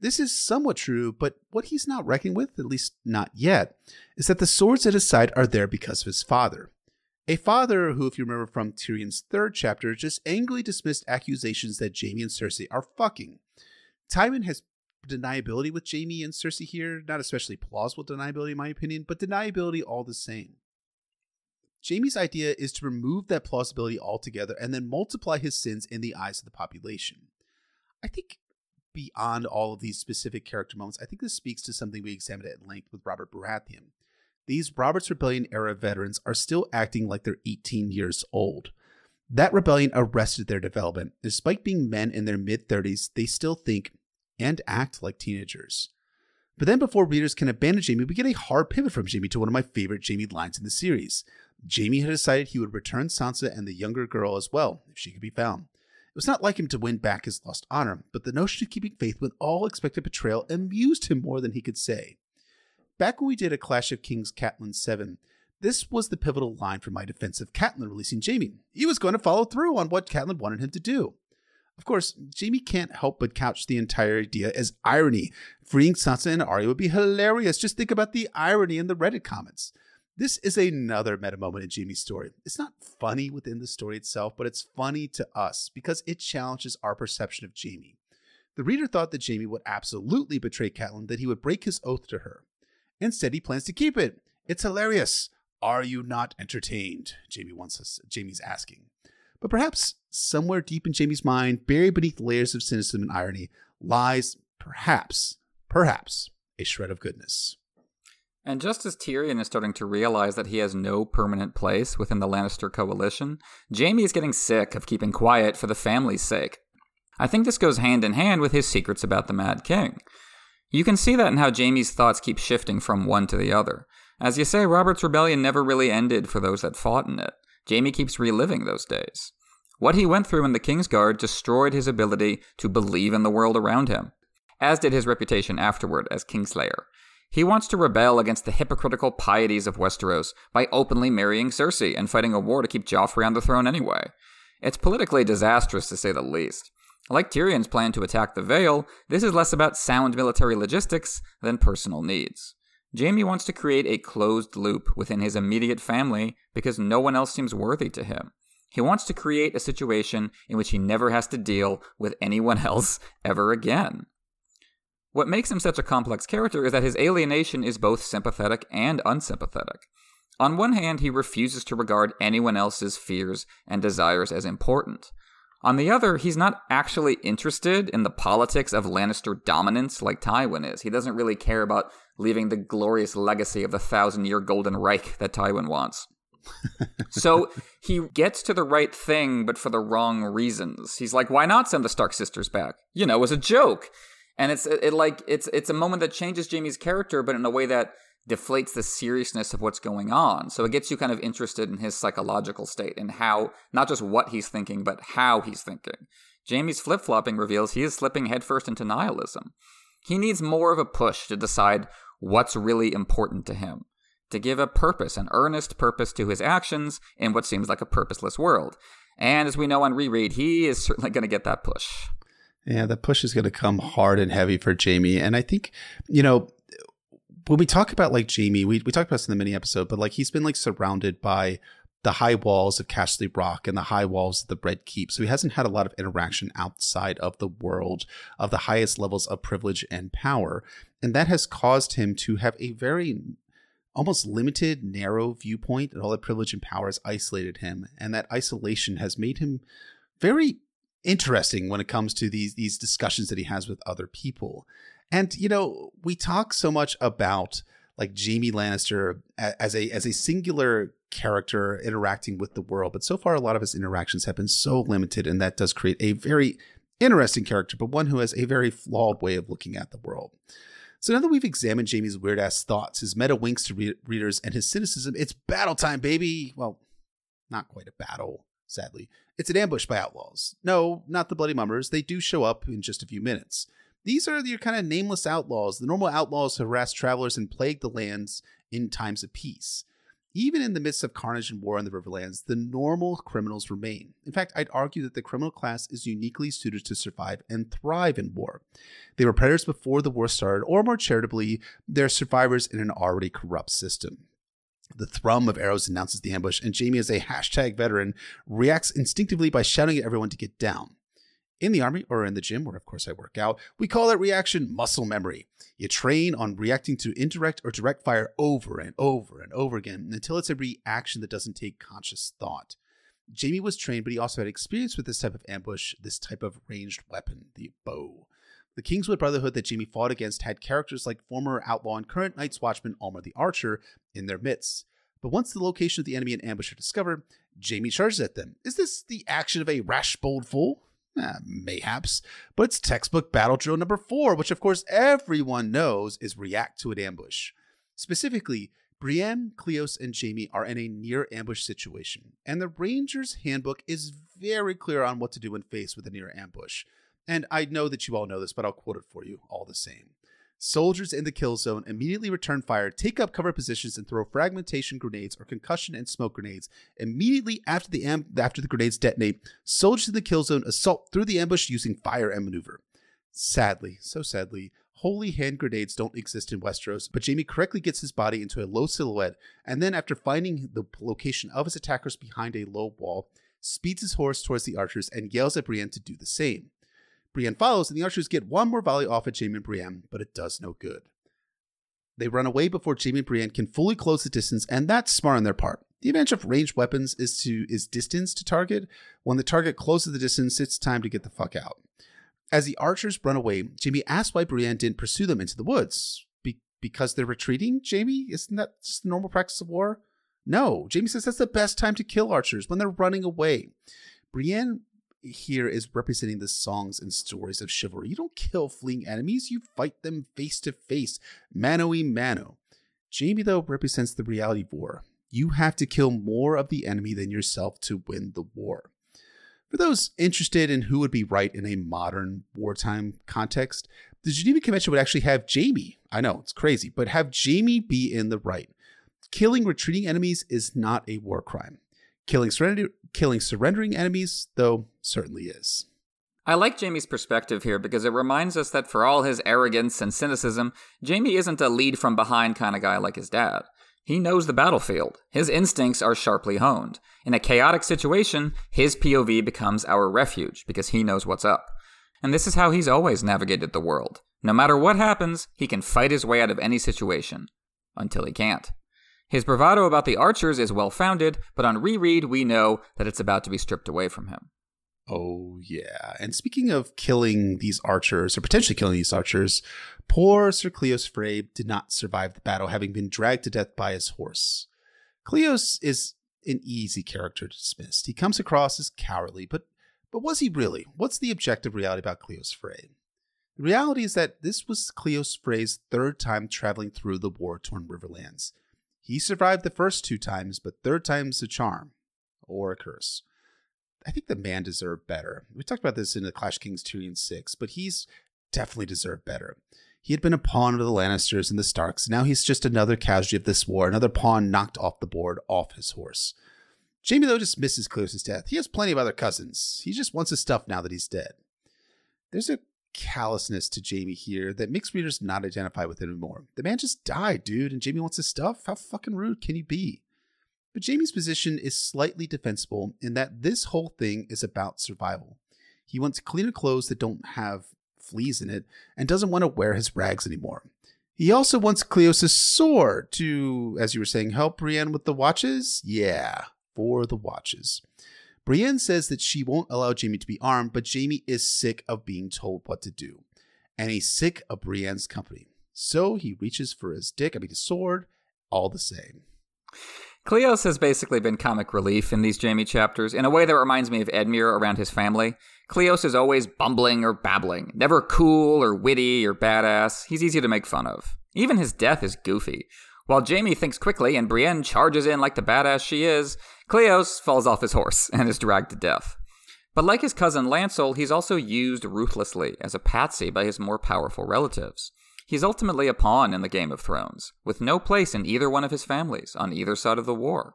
This is somewhat true, but what he's not reckoning with, at least not yet, is that the swords at his side are there because of his father. A father who, if you remember from Tyrion's third chapter, just angrily dismissed accusations that Jaime and Cersei are fucking. Tywin has deniability with Jaime and Cersei here, not especially plausible deniability in my opinion, but deniability all the same. Jaime's idea is to remove that plausibility altogether and then multiply his sins in the eyes of the population. I think beyond all of these specific character moments, I think this speaks to something we examined at length with Robert Baratheon. These Robert's Rebellion era veterans are still acting like they're eighteen years old. That rebellion arrested their development. Despite being men in their mid-thirties, they still think and act like teenagers. But then before readers can abandon Jaime, we get a hard pivot from Jaime to one of my favorite Jaime lines in the series. Jaime had decided he would return Sansa and the younger girl as well, if she could be found. It was not like him to win back his lost honor, but the notion of keeping faith when all expected betrayal amused him more than he could say. Back when we did A Clash of Kings Catelyn seven, this was the pivotal line for my defense of Catelyn releasing Jaime. He was going to follow through on what Catelyn wanted him to do. Of course, Jaime can't help but couch the entire idea as irony. Freeing Sansa and Arya would be hilarious. Just think about the irony in the Reddit comments. This is another meta moment in Jaime's story. It's not funny within the story itself, but it's funny to us because it challenges our perception of Jaime. The reader thought that Jaime would absolutely betray Catelyn, that he would break his oath to her. Instead, he plans to keep it. It's hilarious. Are you not entertained? Jaime wants us. Jaime's asking. But perhaps somewhere deep in Jaime's mind, buried beneath layers of cynicism and irony, lies perhaps, perhaps, a shred of goodness. And just as Tyrion is starting to realize that he has no permanent place within the Lannister coalition, Jaime is getting sick of keeping quiet for the family's sake. I think this goes hand in hand with his secrets about the Mad King. You can see that in how Jaime's thoughts keep shifting from one to the other. As you say, Robert's Rebellion never really ended for those that fought in it. Jaime keeps reliving those days. What he went through in the Kingsguard destroyed his ability to believe in the world around him, as did his reputation afterward as Kingslayer. He wants to rebel against the hypocritical pieties of Westeros by openly marrying Cersei and fighting a war to keep Joffrey on the throne anyway. It's politically disastrous, to say the least. Like Tyrion's plan to attack the Vale, this is less about sound military logistics than personal needs. Jaime wants to create a closed loop within his immediate family because no one else seems worthy to him. He wants to create a situation in which he never has to deal with anyone else ever again. What makes him such a complex character is that his alienation is both sympathetic and unsympathetic. On one hand, he refuses to regard anyone else's fears and desires as important. On the other, he's not actually interested in the politics of Lannister dominance like Tywin is. He doesn't really care about leaving the glorious legacy of the thousand-year Golden Reich that Tywin wants. So he gets to the right thing, but for the wrong reasons. He's like, why not send the Stark sisters back? You know, as a joke. And it's it, it like it's it's a moment that changes Jaime's character, but in a way that deflates the seriousness of what's going on. So it gets you kind of interested in his psychological state and how, not just what he's thinking, but how he's thinking. Jaime's flip-flopping reveals he is slipping headfirst into nihilism. He needs more of a push to decide what's really important to him, to give a purpose, an earnest purpose to his actions in what seems like a purposeless world. And as we know on reread, he is certainly going to get that push. Yeah, the push is going to come hard and heavy for Jaime. And I think, you know, when we talk about like Jaime, we, we talked about this in the mini episode, but like he's been like surrounded by the high walls of Casterly Rock and the high walls of the Red Keep. So he hasn't had a lot of interaction outside of the world of the highest levels of privilege and power. And that has caused him to have a very almost limited, narrow viewpoint, and all that privilege and power has isolated him. And that isolation has made him very interesting when it comes to these these discussions that he has with other people. And, you know, we talk so much about like Jaime Lannister as a as a singular character interacting with the world. But so far, a lot of his interactions have been so limited, and that does create a very interesting character, but one who has a very flawed way of looking at the world. So now that we've examined Jaime's weird-ass thoughts, his meta winks to re- readers, and his cynicism, it's battle time, baby. Well, not quite a battle, sadly. It's an ambush by outlaws. No, not the Bloody Mummers. They do show up in just a few minutes. These are your kind of nameless outlaws. The normal outlaws harass travelers and plague the lands in times of peace. Even in the midst of carnage and war in the Riverlands, the normal criminals remain. In fact, I'd argue that the criminal class is uniquely suited to survive and thrive in war. They were predators before the war started, or more charitably, they're survivors in an already corrupt system. The thrum of arrows announces the ambush, and Jaime, as a hashtag veteran, reacts instinctively by shouting at everyone to get down. In the army, or in the gym, where of course I work out, we call that reaction muscle memory. You train on reacting to indirect or direct fire over and over and over again until it's a reaction that doesn't take conscious thought. Jaime was trained, but he also had experience with this type of ambush, this type of ranged weapon, the bow. The Kingswood Brotherhood that Jaime fought against had characters like former outlaw and current Night's Watchman Almer the Archer in their midst. But once the location of the enemy and ambush are discovered, Jaime charges at them. Is this the action of a rash, bold fool? Eh, mayhaps, but it's textbook battle drill number four, which of course everyone knows is react to an ambush. Specifically, Brienne, Cleos, and Jaime are in a near-ambush situation, and the Ranger's Handbook is very clear on what to do when faced with a near-ambush. And I know that you all know this, but I'll quote it for you all the same. Soldiers in the kill zone immediately return fire, take up cover positions, and throw fragmentation grenades or concussion and smoke grenades. Immediately after the am- after the grenades detonate, soldiers in the kill zone assault through the ambush using fire and maneuver. Sadly, so sadly, holy hand grenades don't exist in Westeros, but Jaime correctly gets his body into a low silhouette, and then after finding the location of his attackers behind a low wall, speeds his horse towards the archers and yells at Brienne to do the same. Brienne follows, and the archers get one more volley off at Jaime and Brienne, but it does no good. They run away before Jaime and Brienne can fully close the distance, and that's smart on their part. The advantage of ranged weapons is to is distance to target. When the target closes the distance, it's time to get the fuck out. As the archers run away, Jaime asks why Brienne didn't pursue them into the woods. Be- because they're retreating, Jaime? Isn't that just the normal practice of war? No, Jaime says that's the best time to kill archers, when they're running away. Brienne here is representing the songs and stories of chivalry. You don't kill fleeing enemies, you fight them face to face, mano y mano. Jaime, though, represents the reality of war. You have to kill more of the enemy than yourself to win the war. For those interested in who would be right in a modern wartime context, the Geneva Convention would actually have Jaime, I know, it's crazy, but have Jaime be in the right. Killing retreating enemies is not a war crime. Killing, surrender, killing surrendering enemies, though, certainly is. I like Jaime's perspective here because it reminds us that for all his arrogance and cynicism, Jaime isn't a lead-from-behind kind of guy like his dad. He knows the battlefield. His instincts are sharply honed. In a chaotic situation, his P O V becomes our refuge because he knows what's up. And this is how he's always navigated the world. No matter what happens, he can fight his way out of any situation. Until he can't. His bravado about the archers is well-founded, but on reread we know that it's about to be stripped away from him. Oh, yeah. And speaking of killing these archers, or potentially killing these archers, poor Sir Cleos Frey did not survive the battle, having been dragged to death by his horse. Cleos is an easy character to dismiss. He comes across as cowardly, but, but was he really? What's the objective reality about Cleos Frey? The reality is that this was Cleos Frey's third time traveling through the war-torn Riverlands. He survived the first two times, but third time's a charm, or a curse. I think the man deserved better. We talked about this in the Clash of Kings Tyrion six, but he's definitely deserved better. He had been a pawn of the Lannisters and the Starks. Now he's just another casualty of this war, another pawn knocked off the board, off his horse. Jaime, though, dismisses Cleos' death. He has plenty of other cousins. He just wants his stuff now that he's dead. There's a callousness to Jaime here that makes readers not identify with him anymore. The man just died, dude, and Jaime wants his stuff? How fucking rude can he be? But Jaime's position is slightly defensible in that this whole thing is about survival. He wants cleaner clothes that don't have fleas in it and doesn't want to wear his rags anymore. He also wants Cleos' sword to, as you were saying, help Brienne with the watches? Yeah, for the watches. Brienne says that she won't allow Jaime to be armed, but Jaime is sick of being told what to do. And he's sick of Brienne's company. So he reaches for his dick, I mean his sword, all the same. Cleos has basically been comic relief in these Jaime chapters, in a way that reminds me of Edmure around his family. Cleos is always bumbling or babbling, never cool or witty or badass. He's easy to make fun of. Even his death is goofy. While Jaime thinks quickly and Brienne charges in like the badass she is, Cleos falls off his horse and is dragged to death. But like his cousin Lancel, he's also used ruthlessly as a patsy by his more powerful relatives. He's ultimately a pawn in the Game of Thrones, with no place in either one of his families, on either side of the war.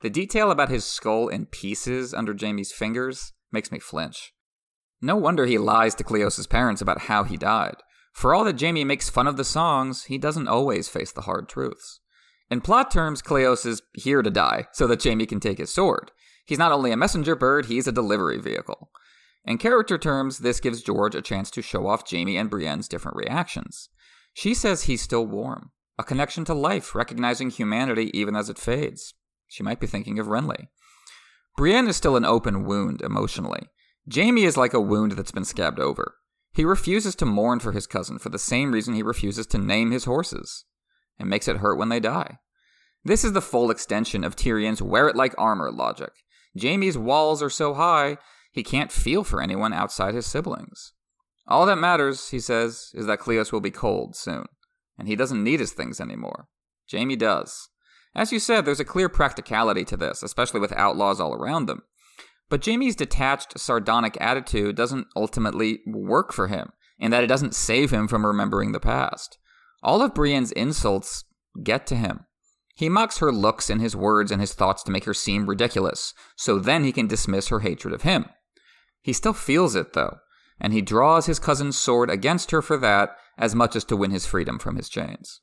The detail about his skull in pieces under Jaime's fingers makes me flinch. No wonder he lies to Cleos' parents about how he died. For all that Jaime makes fun of the songs, he doesn't always face the hard truths. In plot terms, Cleos is here to die, so that Jaime can take his sword. He's not only a messenger bird, he's a delivery vehicle. In character terms, this gives George a chance to show off Jaime and Brienne's different reactions. She says he's still warm, a connection to life, recognizing humanity even as it fades. She might be thinking of Renly. Brienne is still an open wound emotionally. Jaime is like a wound that's been scabbed over. He refuses to mourn for his cousin for the same reason he refuses to name his horses. It makes it hurt when they die. This is the full extension of Tyrion's wear-it-like-armor logic. Jaime's walls are so high, he can't feel for anyone outside his siblings. All that matters, he says, is that Cleos will be cold soon, and he doesn't need his things anymore. Jaime does. As you said, there's a clear practicality to this, especially with outlaws all around them. But Jaime's detached, sardonic attitude doesn't ultimately work for him, in that it doesn't save him from remembering the past. All of Brienne's insults get to him. He mocks her looks and his words and his thoughts to make her seem ridiculous, so then he can dismiss her hatred of him. He still feels it, though. And he draws his cousin's sword against her for that, as much as to win his freedom from his chains.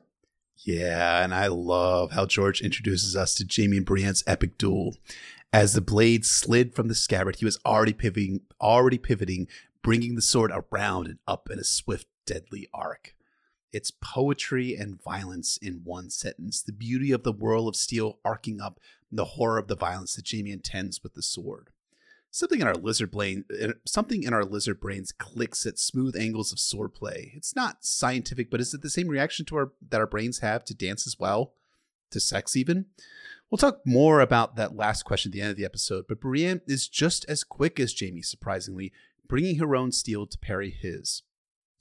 Yeah, and I love how George introduces us to Jaime and Brienne's epic duel. As the blade slid from the scabbard, he was already pivoting, already pivoting, bringing the sword around and up in a swift, deadly arc. It's poetry and violence in one sentence. The beauty of the whirl of steel arcing up, and the horror of the violence that Jaime intends with the sword. Something in our lizard brain, something in our lizard brains clicks at smooth angles of swordplay. It's not scientific, but is it the same reaction to our that our brains have to dance as well, to sex even? We'll talk more about that last question at the end of the episode. But Brienne is just as quick as Jaime, surprisingly, bringing her own steel to parry his.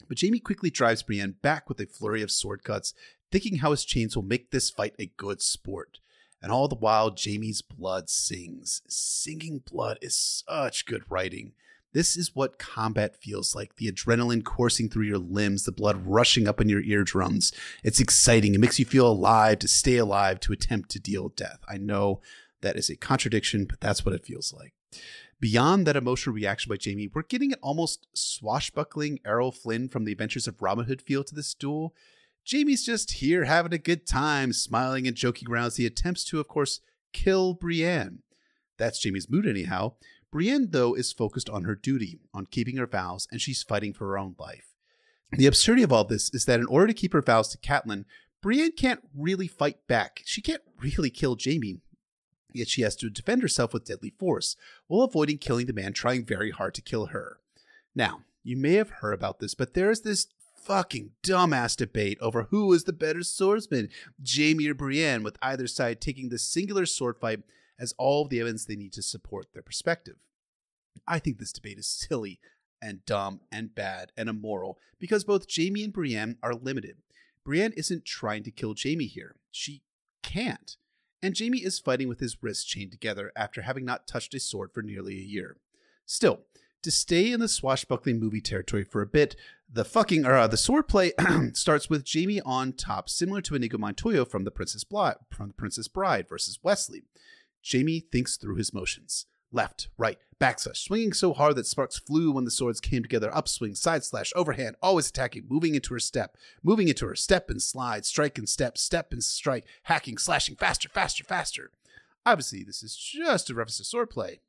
But Jaime quickly drives Brienne back with a flurry of sword cuts, thinking how his chains will make this fight a good sport. And all the while, Jaime's blood sings. Singing blood is such good writing. This is what combat feels like. The adrenaline coursing through your limbs, the blood rushing up in your eardrums. It's exciting. It makes you feel alive, to stay alive, to attempt to deal death. I know that is a contradiction, but that's what it feels like. Beyond that emotional reaction by Jaime, we're getting an almost swashbuckling Errol Flynn from the Adventures of Robin Hood feel to this duel. Jaime's just here having a good time, smiling and joking around as he attempts to, of course, kill Brienne. That's Jaime's mood anyhow. Brienne, though, is focused on her duty, on keeping her vows, and she's fighting for her own life. The absurdity of all this is that in order to keep her vows to Catelyn, Brienne can't really fight back. She can't really kill Jaime, yet she has to defend herself with deadly force, while avoiding killing the man trying very hard to kill her. Now, you may have heard about this, but there is this fucking dumbass debate over who is the better swordsman, Jaime or Brienne, with either side taking the singular sword fight as all of the evidence they need to support their perspective. I think this debate is silly and dumb and bad and immoral because both Jaime and Brienne are limited. Brienne isn't trying to kill Jaime here. She can't. And Jaime is fighting with his wrists chained together after having not touched a sword for nearly a year. Still, to stay in the swashbuckling movie territory for a bit, the fucking uh, the swordplay starts with Jaime on top, similar to Inigo Montoya from The Princess Bride, from The Princess Bride versus Wesley. Jaime thinks through his motions. Left, right, backslash, swinging so hard that sparks flew when the swords came together, upswing, side slash, overhand, always attacking, moving into her step, moving into her step and slide, strike and step, step and strike, hacking, slashing, faster, faster, faster. Obviously, this is just a reference to swordplay,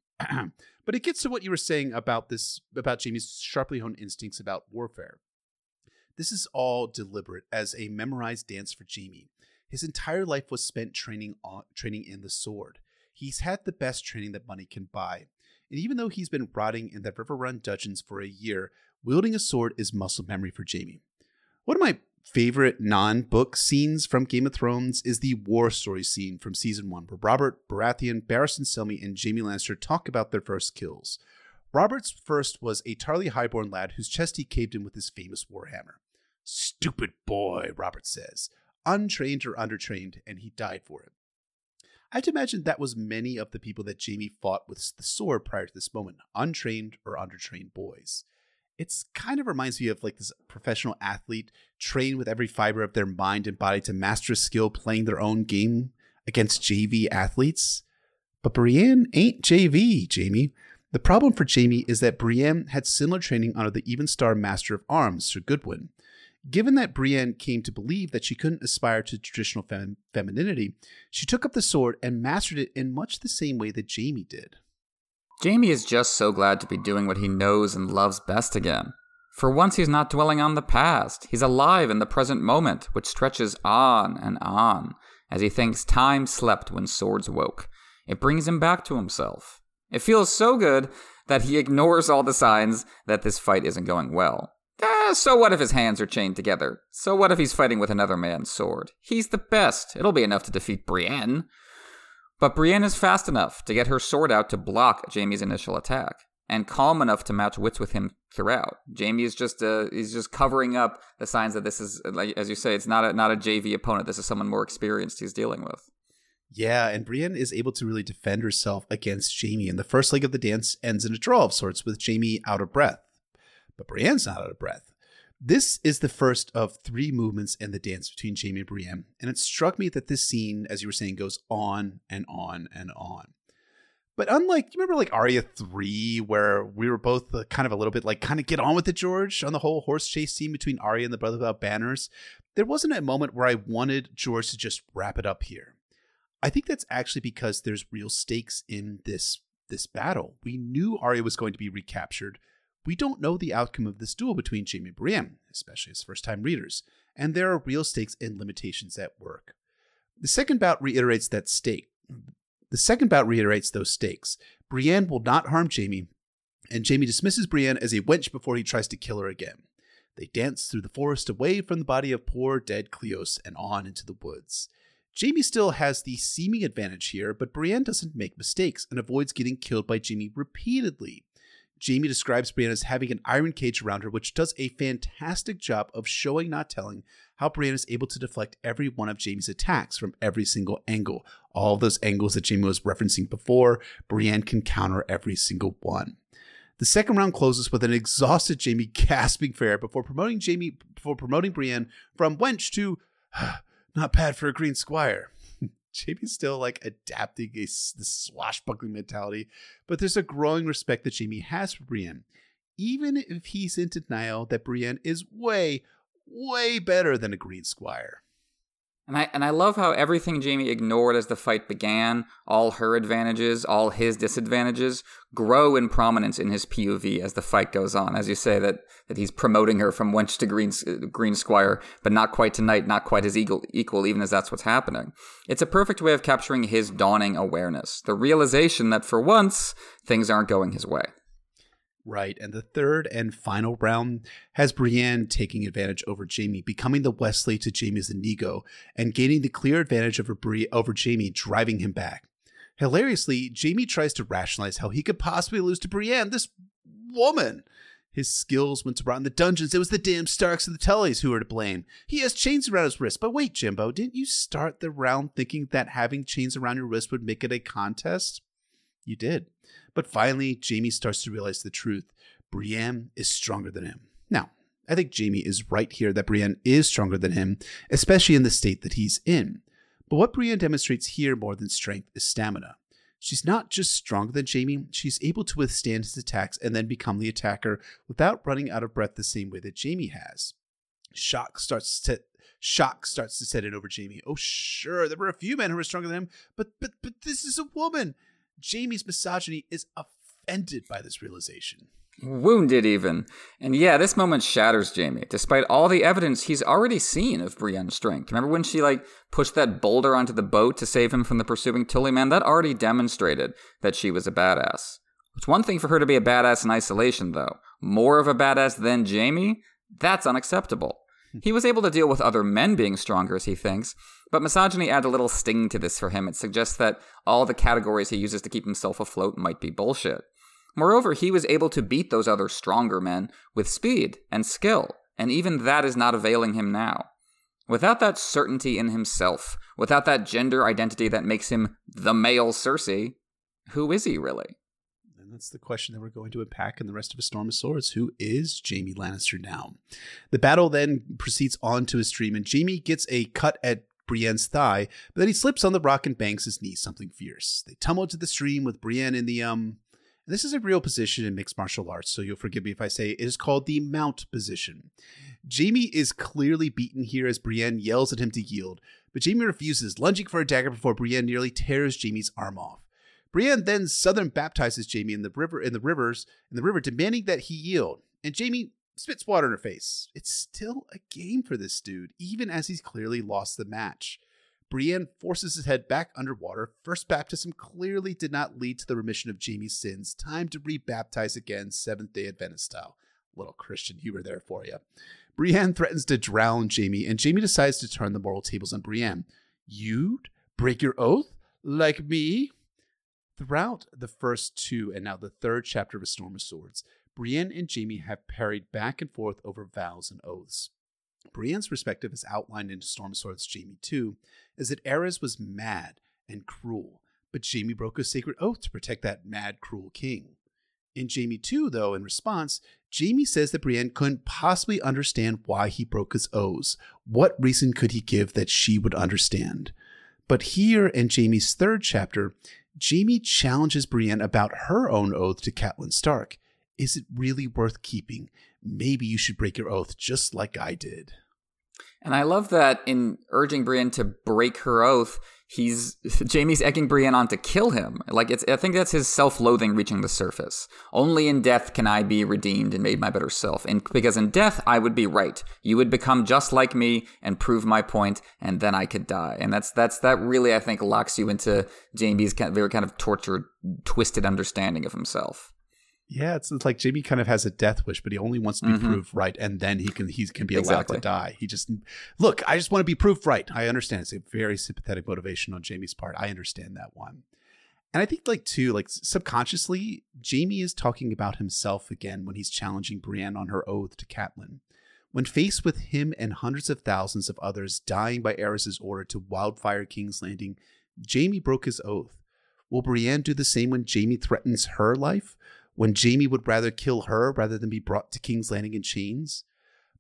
but it gets to what you were saying about this, about Jaime's sharply honed instincts about warfare. This is all deliberate as a memorized dance for Jaime. His entire life was spent training on, training in the sword. He's had the best training that money can buy. And even though he's been rotting in the River Run dungeons for a year, wielding a sword is muscle memory for Jaime. One of my favorite non-book scenes from Game of Thrones is the war story scene from season one, where Robert, Baratheon, Barristan Selmy, and Jaime Lannister talk about their first kills. Robert's first was a Tarly highborn lad whose chest he caved in with his famous warhammer. "Stupid boy," Robert says, untrained or undertrained, and he died for it. I have to imagine that was many of the people that Jaime fought with the sword prior to this moment, untrained or undertrained boys. It's kind of reminds me of like this professional athlete trained with every fiber of their mind and body to master skill playing their own game against J V athletes. But Brienne ain't J V, Jaime. The problem for Jaime is that Brienne had similar training under the Evenstar Master of Arms, Sir Goodwin. Given that Brienne came to believe that she couldn't aspire to traditional fem- femininity, she took up the sword and mastered it in much the same way that Jaime did. Jaime is just so glad to be doing what he knows and loves best again. For once, he's not dwelling on the past. He's alive in the present moment, which stretches on and on, as he thinks time slept when swords woke. It brings him back to himself. It feels so good that he ignores all the signs that this fight isn't going well. Eh, so what if his hands are chained together? So what if he's fighting with another man's sword? He's the best. It'll be enough to defeat Brienne. But Brienne is fast enough to get her sword out to block Jaime's initial attack, and calm enough to match wits with him throughout. Jaime is just uh, he's just covering up the signs that this is, like, as you say, it's not a, not a J V opponent. This is someone more experienced he's dealing with. Yeah, and Brienne is able to really defend herself against Jaime, and the first leg of the dance ends in a draw of sorts with Jaime out of breath. But Brienne's not out of breath. This is the first of three movements in the dance between Jaime and Brienne, and it struck me that this scene, as you were saying, goes on and on and on. But unlike, you remember like Arya three, where we were both kind of a little bit like, kind of get on with it, George, on the whole horse chase scene between Arya and the Brother Without Banners? There wasn't a moment where I wanted George to just wrap it up here. I think that's actually because there's real stakes in this, this battle. We knew Arya was going to be recaptured. We don't know the outcome of this duel between Jaime and Brienne, especially as first-time readers, and there are real stakes and limitations at work. The second bout reiterates that stake. The second bout reiterates those stakes. Brienne will not harm Jaime, and Jaime dismisses Brienne as a wench before he tries to kill her again. They dance through the forest away from the body of poor dead Cleos and on into the woods. Jaime still has the seeming advantage here, but Brienne doesn't make mistakes and avoids getting killed by Jaime repeatedly. Jaime describes Brienne as having an iron cage around her, which does a fantastic job of showing, not telling, how Brienne is able to deflect every one of Jaime's attacks from every single angle. All those angles that Jaime was referencing before, Brienne can counter every single one. The second round closes with an exhausted Jaime gasping for air before promoting Jaime before promoting Brienne from wench to not bad for a green squire. Jaime's still like adapting a, the swashbuckling mentality, but there's a growing respect that Jaime has for Brienne, even if he's in denial that Brienne is way, way better than a green squire. And I and I love how everything Jaime ignored as the fight began, all her advantages, all his disadvantages, grow in prominence in his P O V as the fight goes on. As you say, that, that he's promoting her from wench to green green squire, but not quite to knight, not quite his equal, equal, even as that's what's happening. It's a perfect way of capturing his dawning awareness, the realization that for once, things aren't going his way. Right, and the third and final round has Brienne taking advantage over Jaime, becoming the Wesley to Jaime's Inigo, and gaining the clear advantage over Bri- over Jaime, driving him back. Hilariously, Jaime tries to rationalize how he could possibly lose to Brienne, this woman. His skills once brought in the dungeons, it was the damn Starks and the Tullys who were to blame. He has chains around his wrists, but wait, Jimbo, didn't you start the round thinking that having chains around your wrist would make it a contest? You did. But finally, Jaime starts to realize the truth. Brienne is stronger than him. Now, I think Jaime is right here that Brienne is stronger than him, especially in the state that he's in. But what Brienne demonstrates here more than strength is stamina. She's not just stronger than Jaime, she's able to withstand his attacks and then become the attacker without running out of breath the same way that Jaime has. Shock starts to... Shock starts to set in over Jaime. Oh, sure, there were a few men who were stronger than him, but but but this is a woman! Jaime's misogyny is offended by this realization. Wounded even. And yeah, this moment shatters Jaime. Despite all the evidence he's already seen of Brienne's strength. Remember when she like pushed that boulder onto the boat to save him from the pursuing Tully man? That already demonstrated that she was a badass. It's one thing for her to be a badass in isolation though. More of a badass than Jaime? That's unacceptable. He was able to deal with other men being stronger, as he thinks, but misogyny adds a little sting to this for him. It suggests that all the categories he uses to keep himself afloat might be bullshit. Moreover, he was able to beat those other stronger men with speed and skill, and even that is not availing him now. Without that certainty in himself, without that gender identity that makes him the male Cersei, who is he really? That's the question that we're going to unpack in the rest of A Storm of Swords. Who is Jaime Lannister now? The battle then proceeds on to his stream, and Jaime gets a cut at Brienne's thigh, but then he slips on the rock and bangs his knee, something fierce. They tumble to the stream with Brienne in the, um, and this is a real position in mixed martial arts, so you'll forgive me if I say it is called the mount position. Jaime is clearly beaten here as Brienne yells at him to yield, but Jaime refuses, lunging for a dagger before Brienne nearly tears Jaime's arm off. Brienne then southern baptizes Jaime in the river in the rivers in the river, demanding that he yield. And Jaime spits water in her face. It's still a game for this dude, even as he's clearly lost the match. Brienne forces his head back underwater. First baptism clearly did not lead to the remission of Jaime's sins. Time to rebaptize again, Seventh-day Adventist style. Little Christian humor there for you. Brienne threatens to drown Jaime, and Jaime decides to turn the moral tables on Brienne. You'd break your oath? Like me? Throughout the first two and now the third chapter of A Storm of Swords, Brienne and Jaime have parried back and forth over vows and oaths. Brienne's perspective is outlined in A Storm of Swords Jaime two, is that Aerys was mad and cruel, but Jaime broke a sacred oath to protect that mad, cruel king. In Jaime two, though, in response, Jaime says that Brienne couldn't possibly understand why he broke his oaths. What reason could he give that she would understand? But here in Jaime's third chapter, Jaime challenges Brienne about her own oath to Catelyn Stark. Is it really worth keeping? Maybe you should break your oath just like I did. And I love that in urging Brienne to break her oath, he's Jaime's egging Brienne on to kill him. Like it's, I think that's his self-loathing reaching the surface. Only in death can I be redeemed and made my better self. And because in death, I would be right. You would become just like me and prove my point, and then I could die. And that's that's that really, I think, locks you into Jaime's kind of, very kind of tortured, twisted understanding of himself. Yeah, it's, it's like Jaime kind of has a death wish, but he only wants to be mm-hmm. proved right, and then he can he can be allowed exactly. to die. He just look, I just want to be proved right. I understand. It's a very sympathetic motivation on Jaime's part. I understand that one, and I think like too, like subconsciously, Jaime is talking about himself again when he's challenging Brienne on her oath to Catelyn. When faced with him and hundreds of thousands of others dying by Aerys' order to wildfire King's Landing, Jaime broke his oath. Will Brienne do the same when Jaime threatens her life? When Jaime would rather kill her rather than be brought to King's Landing in chains?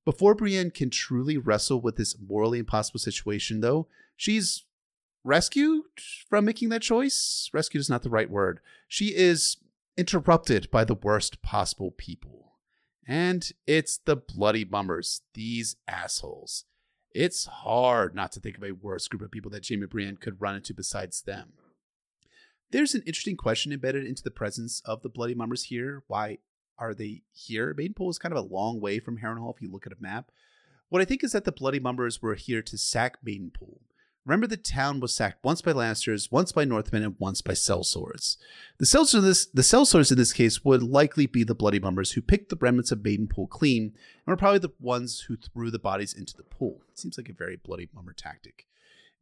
Before Brienne can truly wrestle with this morally impossible situation, though, she's rescued from making that choice. Rescued is not the right word. She is interrupted by the worst possible people. And it's the Bloody Mummers, these assholes. It's hard not to think of a worse group of people that Jaime and Brienne could run into besides them. There's an interesting question embedded into the presence of the Bloody Mummers here. Why are they here? Maidenpool is kind of a long way from Harrenhal if you look at a map. What I think is that the Bloody Mummers were here to sack Maidenpool. Remember, the town was sacked once by Lannisters, once by Northmen, and once by sellswords. The sellswords, in this, the sellswords in this case would likely be the Bloody Mummers who picked the remnants of Maidenpool clean and were probably the ones who threw the bodies into the pool. It seems like a very Bloody Mummer tactic.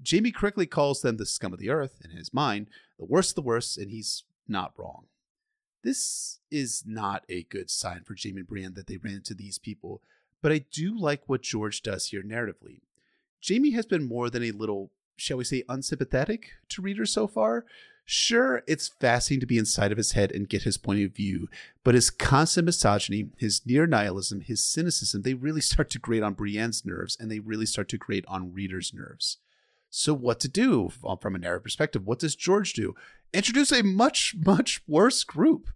Jaime correctly calls them the scum of the earth, in his mind, the worst of the worst, and he's not wrong. This is not a good sign for Jaime and Brienne that they ran into these people, but I do like what George does here narratively. Jaime has been more than a little, shall we say, unsympathetic to readers so far. Sure, it's fascinating to be inside of his head and get his point of view, but his constant misogyny, his near nihilism, his cynicism, they really start to grate on Brienne's nerves, and they really start to grate on readers' nerves. So what to do from a narrative perspective? What does George do? Introduce a much, much worse group.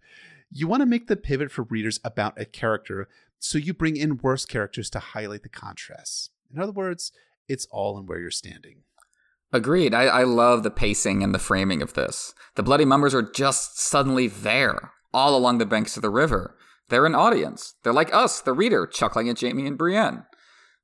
You want to make the pivot for readers about a character, so you bring in worse characters to highlight the contrasts. In other words, it's all in where you're standing. Agreed. I, I love the pacing and the framing of this. The Bloody Mummers are just suddenly there, all along the banks of the river. They're an audience. They're like us, the reader, chuckling at Jaime and Brienne.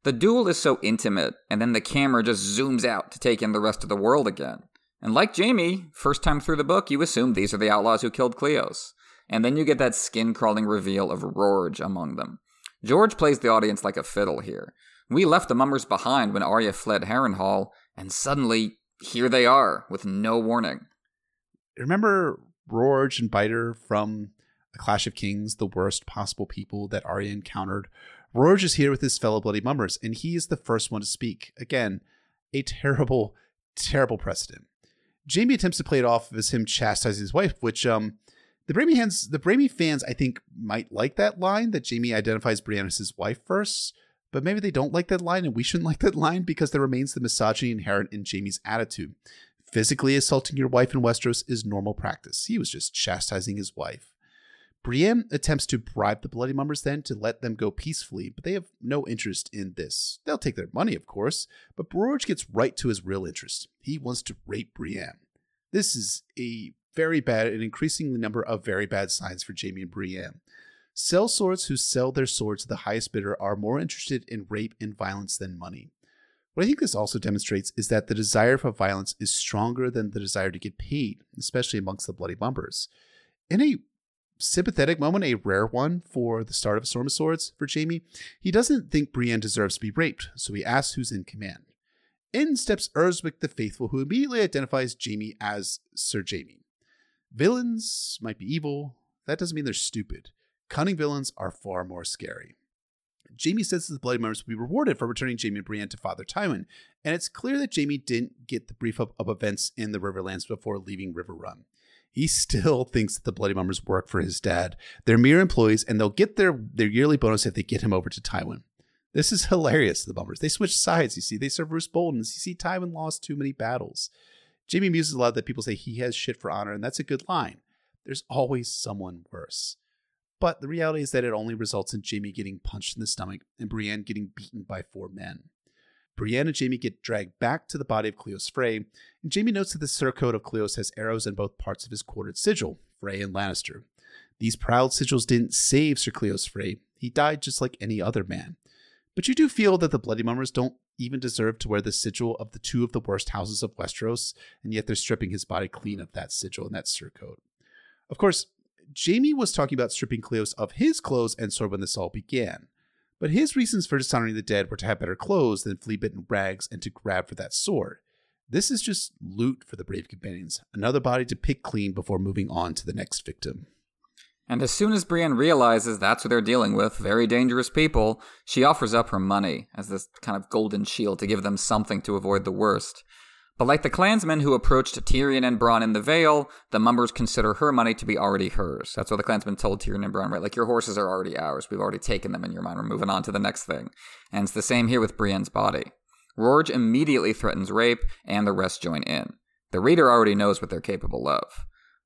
The duel is so intimate, and then the camera just zooms out to take in the rest of the world again. And like Jaime, first time through the book, you assume these are the outlaws who killed Cleos. And then you get that skin-crawling reveal of Rorge among them. George plays the audience like a fiddle here. We left the Mummers behind when Arya fled Harrenhal, and suddenly, here they are, with no warning. Remember Rorge and Biter from The Clash of Kings, the worst possible people that Arya encountered? Rorge is here with his fellow Bloody Mummers, and he is the first one to speak. Again, a terrible, terrible precedent. Jaime attempts to play it off as him chastising his wife, which um, the Braimy hands, the Braimy fans, I think, might like that line, that Jaime identifies Brienne as his wife first. But maybe they don't like that line, and we shouldn't like that line, because there remains the misogyny inherent in Jaime's attitude. Physically assaulting your wife in Westeros is normal practice. He was just chastising his wife. Brienne attempts to bribe the Bloody Mummers then to let them go peacefully, but they have no interest in this. They'll take their money, of course, but Rorge gets right to his real interest. He wants to rape Brienne. This is a very bad, an increasing number of very bad signs for Jaime and Brienne. Sellswords who sell their swords to the highest bidder are more interested in rape and violence than money. What I think this also demonstrates is that the desire for violence is stronger than the desire to get paid, especially amongst the Bloody Mummers. In a sympathetic moment, a rare one for the start of A Storm of Swords for Jaime, he doesn't think Brienne deserves to be raped, so he asks who's in command. In steps Urswick the Faithful, who immediately identifies Jaime as Sir Jaime. Villains might be evil. That doesn't mean they're stupid. Cunning villains are far more scary. Jaime says that the Bloody Mummers will be rewarded for returning Jaime and Brienne to Father Tywin, and it's clear that Jaime didn't get the brief up of events in the Riverlands before leaving River Run. He still thinks that the Bloody Mummers work for his dad. They're mere employees, and they'll get their, their yearly bonus if they get him over to Tywin. This is hilarious to the Mummers. They switch sides, you see. They serve Roose Bolton. You see, Tywin lost too many battles. Jaime muses a lot that people say he has shit for honor, and that's a good line. There's always someone worse. But the reality is that it only results in Jaime getting punched in the stomach and Brienne getting beaten by four men. Brienne and Jaime get dragged back to the body of Cleos Frey, and Jaime notes that the surcoat of Cleos has arrows in both parts of his quartered sigil, Frey and Lannister. These proud sigils didn't save Sir Cleos Frey. He died just like any other man. But you do feel that the Bloody Mummers don't even deserve to wear the sigil of the two of the worst houses of Westeros, and yet they're stripping his body clean of that sigil and that surcoat. Of course, Jaime was talking about stripping Cleos of his clothes and sword when this all began, but his reasons for dishonoring the dead were to have better clothes than flea-bitten rags and to grab for that sword. This is just loot for the brave companions, another body to pick clean before moving on to the next victim. And as soon as Brienne realizes that's what they're dealing with, very dangerous people, she offers up her money as this kind of golden shield to give them something to avoid the worst. But like the clansmen who approached Tyrion and Bronn in the Vale, the Mummers consider her money to be already hers. That's what the clansmen told Tyrion and Bronn, right? Like, your horses are already ours. We've already taken them in your mind. We're moving on to the next thing. And it's the same here with Brienne's body. Rorge immediately threatens rape, and the rest join in. The reader already knows what they're capable of.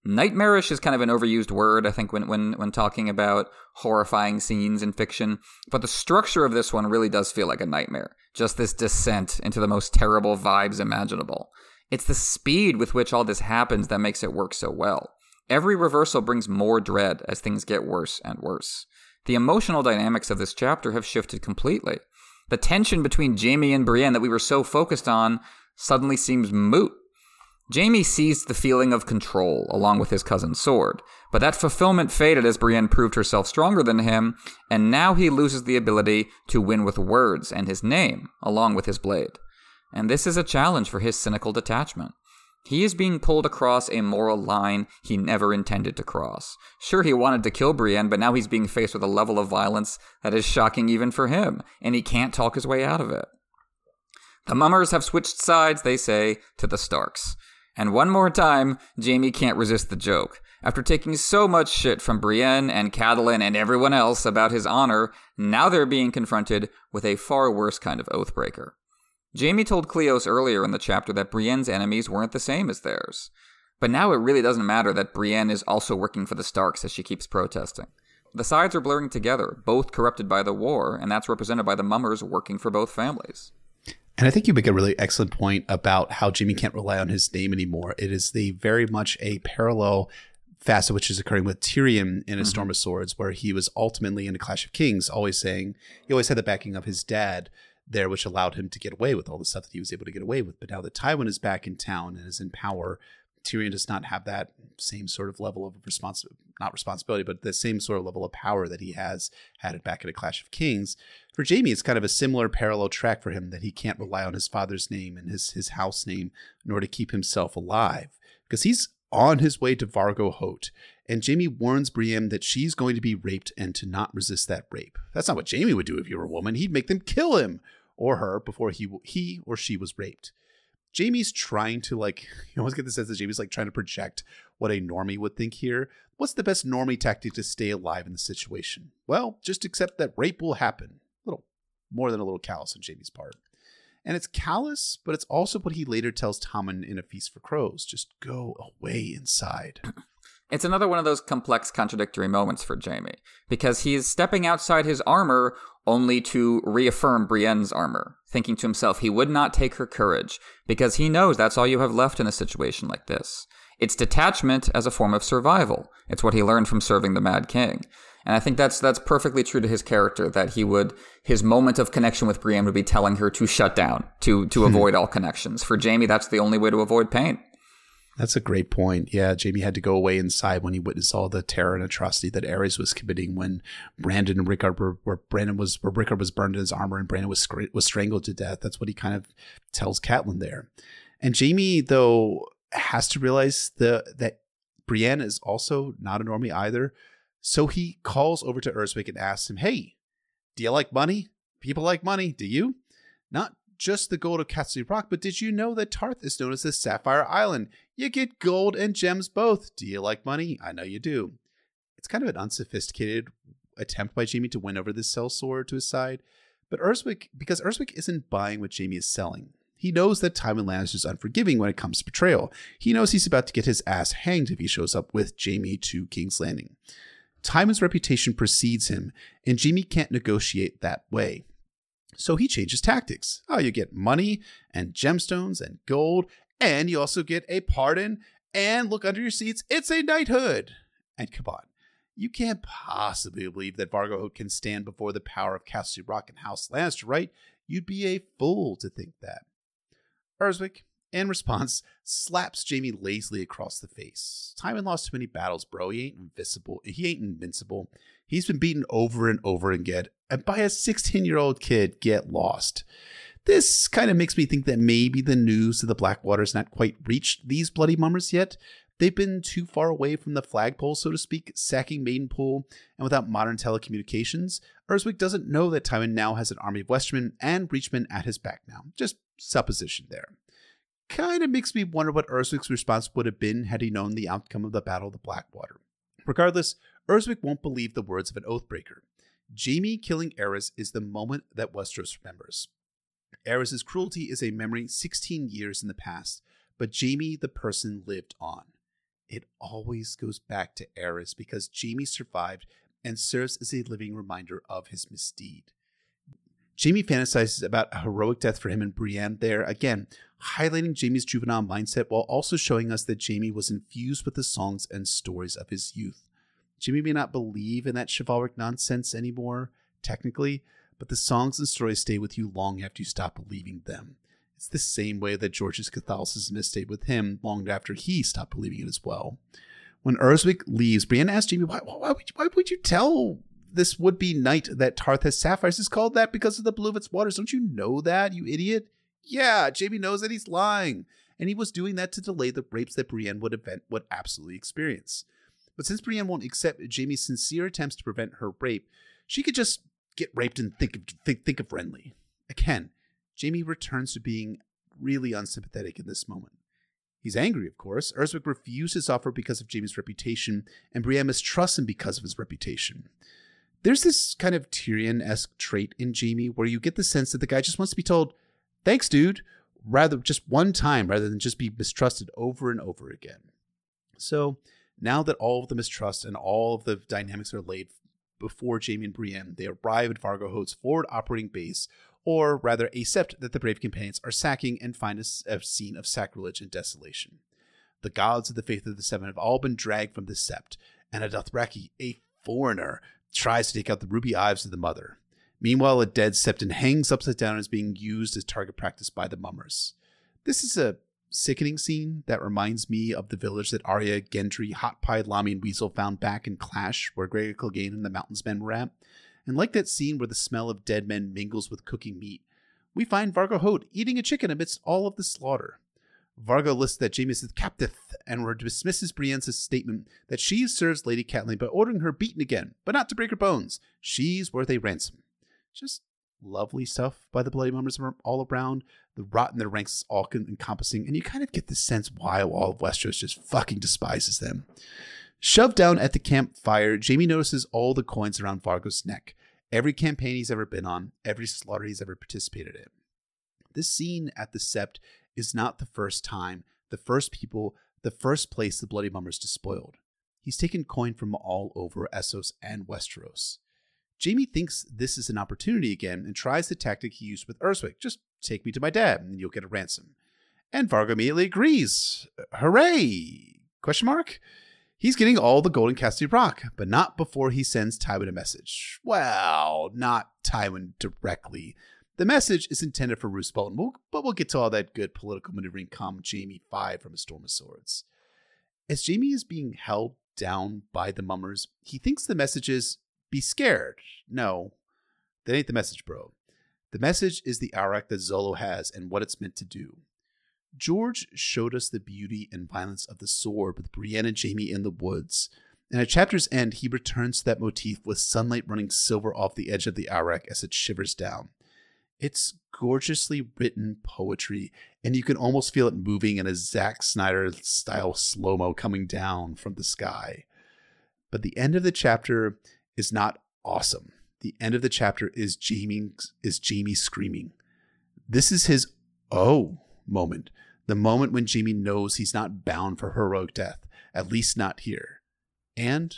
Nightmarish is kind of an overused word, I think, when, when, when talking about horrifying scenes in fiction. But the structure of this one really does feel like a nightmare. Just this descent into the most terrible vibes imaginable. It's the speed with which all this happens that makes it work so well. Every reversal brings more dread as things get worse and worse. The emotional dynamics of this chapter have shifted completely. The tension between Jaime and Brienne that we were so focused on suddenly seems moot. Jaime seized the feeling of control along with his cousin's sword, but that fulfillment faded as Brienne proved herself stronger than him, and now he loses the ability to win with words and his name along with his blade. And this is a challenge for his cynical detachment. He is being pulled across a moral line he never intended to cross. Sure, he wanted to kill Brienne, but now he's being faced with a level of violence that is shocking even for him, and he can't talk his way out of it. The Mummers have switched sides, they say, to the Starks. And one more time, Jaime can't resist the joke. After taking so much shit from Brienne and Catelyn and everyone else about his honor, now they're being confronted with a far worse kind of oathbreaker. Jaime told Cleos earlier in the chapter that Brienne's enemies weren't the same as theirs. But now it really doesn't matter that Brienne is also working for the Starks as she keeps protesting. The sides are blurring together, both corrupted by the war, and that's represented by the Mummers working for both families. And I think you make a really excellent point about how Jaime can't rely on his name anymore. It is the very much a parallel facet which is occurring with Tyrion in A mm-hmm. Storm of Swords, where he was ultimately in A Clash of Kings, always saying, he always had the backing of his dad there, which allowed him to get away with all the stuff that he was able to get away with. But now that Tywin is back in town and is in power, Tyrion does not have that same sort of level of responsi- not responsibility, but the same sort of level of power that he has had it back in A Clash of Kings. For Jaime, it's kind of a similar parallel track for him, that he can't rely on his father's name and his, his house name in order to keep himself alive, because he's on his way to Vargo Hoat. And Jaime warns Brienne that she's going to be raped and to not resist that rape. That's not what Jaime would do if he were a woman. He'd make them kill him or her before he he or she was raped. Jaime's trying to, like, you always get the sense that Jaime's like trying to project what a normie would think here. What's the best normie tactic to stay alive in the situation? Well, just accept that rape will happen. A little more than a little callous on Jaime's part. And it's callous, but it's also what he later tells Tommen in A Feast for Crows. Just go away inside. It's another one of those complex, contradictory moments for Jaime, because he is stepping outside his armor only to reaffirm Brienne's armor, thinking to himself he would not take her courage, because he knows that's all you have left in a situation like this. It's detachment as a form of survival. It's what he learned from serving the Mad King. And I think that's that's perfectly true to his character, that he would, his moment of connection with Brienne would be telling her to shut down, to to avoid all connections. For Jaime, that's the only way to avoid pain. That's a great point. Yeah, Jaime had to go away inside when he witnessed all the terror and atrocity that Aerys was committing when Brandon and Rickard were, where Brandon was where Rickard was burned in his armor and Brandon was was strangled to death. That's what he kind of tells Catelyn there. And Jaime, though, has to realize the that Brienne is also not a normie either. So he calls over to Urswick and asks him, "Hey, do you like money? People like money, do you? Not just the gold of Casterly Rock, but did you know that Tarth is known as the Sapphire Island? You get gold and gems both. Do you like money? I know you do." It's kind of an unsophisticated attempt by Jaime to win over this sellsword to his side. But Urswick, because Urswick isn't buying what Jaime is selling. He knows that Tywin Lannister is unforgiving when it comes to betrayal. He knows he's about to get his ass hanged if he shows up with Jaime to King's Landing. Tywin's reputation precedes him, and Jaime can't negotiate that way. So he changes tactics. Oh, you get money and gemstones and gold, and you also get a pardon, and look under your seats, it's a knighthood. And come on, you can't possibly believe that Vargo Hoat can stand before the power of Casterly Rock and House Lannister, right? You'd be a fool to think that. Urswick, in response, slaps Jaime lazily across the face. Tywin lost too many battles, bro. He ain't invincible. He ain't invincible. He's been beaten over and over again, and by a sixteen-year-old kid. Get lost. This kind of makes me think that maybe the news of the Blackwater's not quite reached these bloody mummers yet. They've been too far away from the flagpole, so to speak, sacking Maidenpool, and without modern telecommunications, Urswick doesn't know that Tywin now has an army of Westermen and Reachmen at his back now. Just supposition there. Kind of makes me wonder what Urswick's response would have been had he known the outcome of the Battle of the Blackwater. Regardless, Urswick won't believe the words of an oathbreaker. Jaime killing Aerys is the moment that Westeros remembers. Aerys' cruelty is a memory sixteen years in the past, but Jaime, the person, lived on. it always goes back to Aerys, because Jaime survived and serves as a living reminder of his misdeed. Jaime fantasizes about a heroic death for him and Brienne there, again, highlighting Jaime's juvenile mindset while also showing us that Jaime was infused with the songs and stories of his youth. Jaime may not believe in that chivalric nonsense anymore, technically, but the songs and stories stay with you long after you stop believing them. It's the same way that George's Catholicism has stayed with him long after he stopped believing it as well. When Urswick leaves, Brienne asks Jaime, why, why, would you, why would you tell this would-be knight that Tarth has sapphires? It's called that because of the blue of its waters. Don't you know that, you idiot? Yeah, Jaime knows that he's lying. And he was doing that to delay the rapes that Brienne would event would absolutely experience. But since Brienne won't accept Jaime's sincere attempts to prevent her rape, she could just get raped and think of, think, think of Renly. Again, Jaime returns to being really unsympathetic in this moment. He's angry, of course. Urswick refused his offer because of Jaime's reputation, and Brienne mistrusts him because of his reputation. There's this kind of Tyrion-esque trait in Jaime where you get the sense that the guy just wants to be told, thanks, dude, rather just one time rather than just be mistrusted over and over again. So now that all of the mistrust and all of the dynamics are laid before Jaime and Brienne, they arrive at Vargo Hoat's forward operating base, or rather accept that the brave companions are sacking, and find a, a scene of sacrilege and desolation. The gods of the faith of the seven have all been dragged from the sept, and a Dothraki, a foreigner, tries to take out the ruby eyes of the mother. Meanwhile, a dead septon hangs upside down and is being used as target practice by the mummers. This is a sickening scene that reminds me of the village that Arya, Gendry, Hot Pie, Lami, and Weasel found back in Clash, where Gregor Clegane and the Mountains Men were at. And like that scene where the smell of dead men mingles with cooking meat, we find Vargo Hoat eating a chicken amidst all of the slaughter. Vargo lists that Jaime is the captive and dismisses Brienne's statement that she serves Lady Catelyn by ordering her beaten again, but not to break her bones. She's worth a ransom. Just lovely stuff by the Bloody Mummers all around. The rot in their ranks is all encompassing, and you kind of get the sense why all of Westeros just fucking despises them. Shoved down at the campfire, Jaime notices all the coins around Vargo's neck, every campaign he's ever been on, every slaughter he's ever participated in. This scene at the Sept is not the first time, the first people, the first place the Bloody Mummers despoiled. He's taken coin from all over Essos and Westeros. Jaime thinks this is an opportunity again and tries the tactic he used with Urswick, just take me to my dad and you'll get a ransom. And Vargo immediately agrees. Hooray! Question mark? He's getting all the gold in Casterly Rock, but not before he sends Tywin a message. Well, not Tywin directly. The message is intended for Roose Bolton, but we'll get to all that good political maneuvering come Jaime five from A Storm of Swords. As Jaime is being held down by the mummers, he thinks the message is, be scared. No, that ain't the message, bro. The message is the Aurak that Zolo has and what it's meant to do. George showed us the beauty and violence of the sword with Brienne and Jaime in the woods. And at chapter's end, he returns to that motif with sunlight running silver off the edge of the Aurak as it shivers down. It's gorgeously written poetry, and you can almost feel it moving in a Zack Snyder-style slow-mo coming down from the sky. But the end of the chapter is not awesome. The end of the chapter is Jaime, is Jaime screaming. This is his oh moment. The moment when Jaime knows he's not bound for heroic death, at least not here. And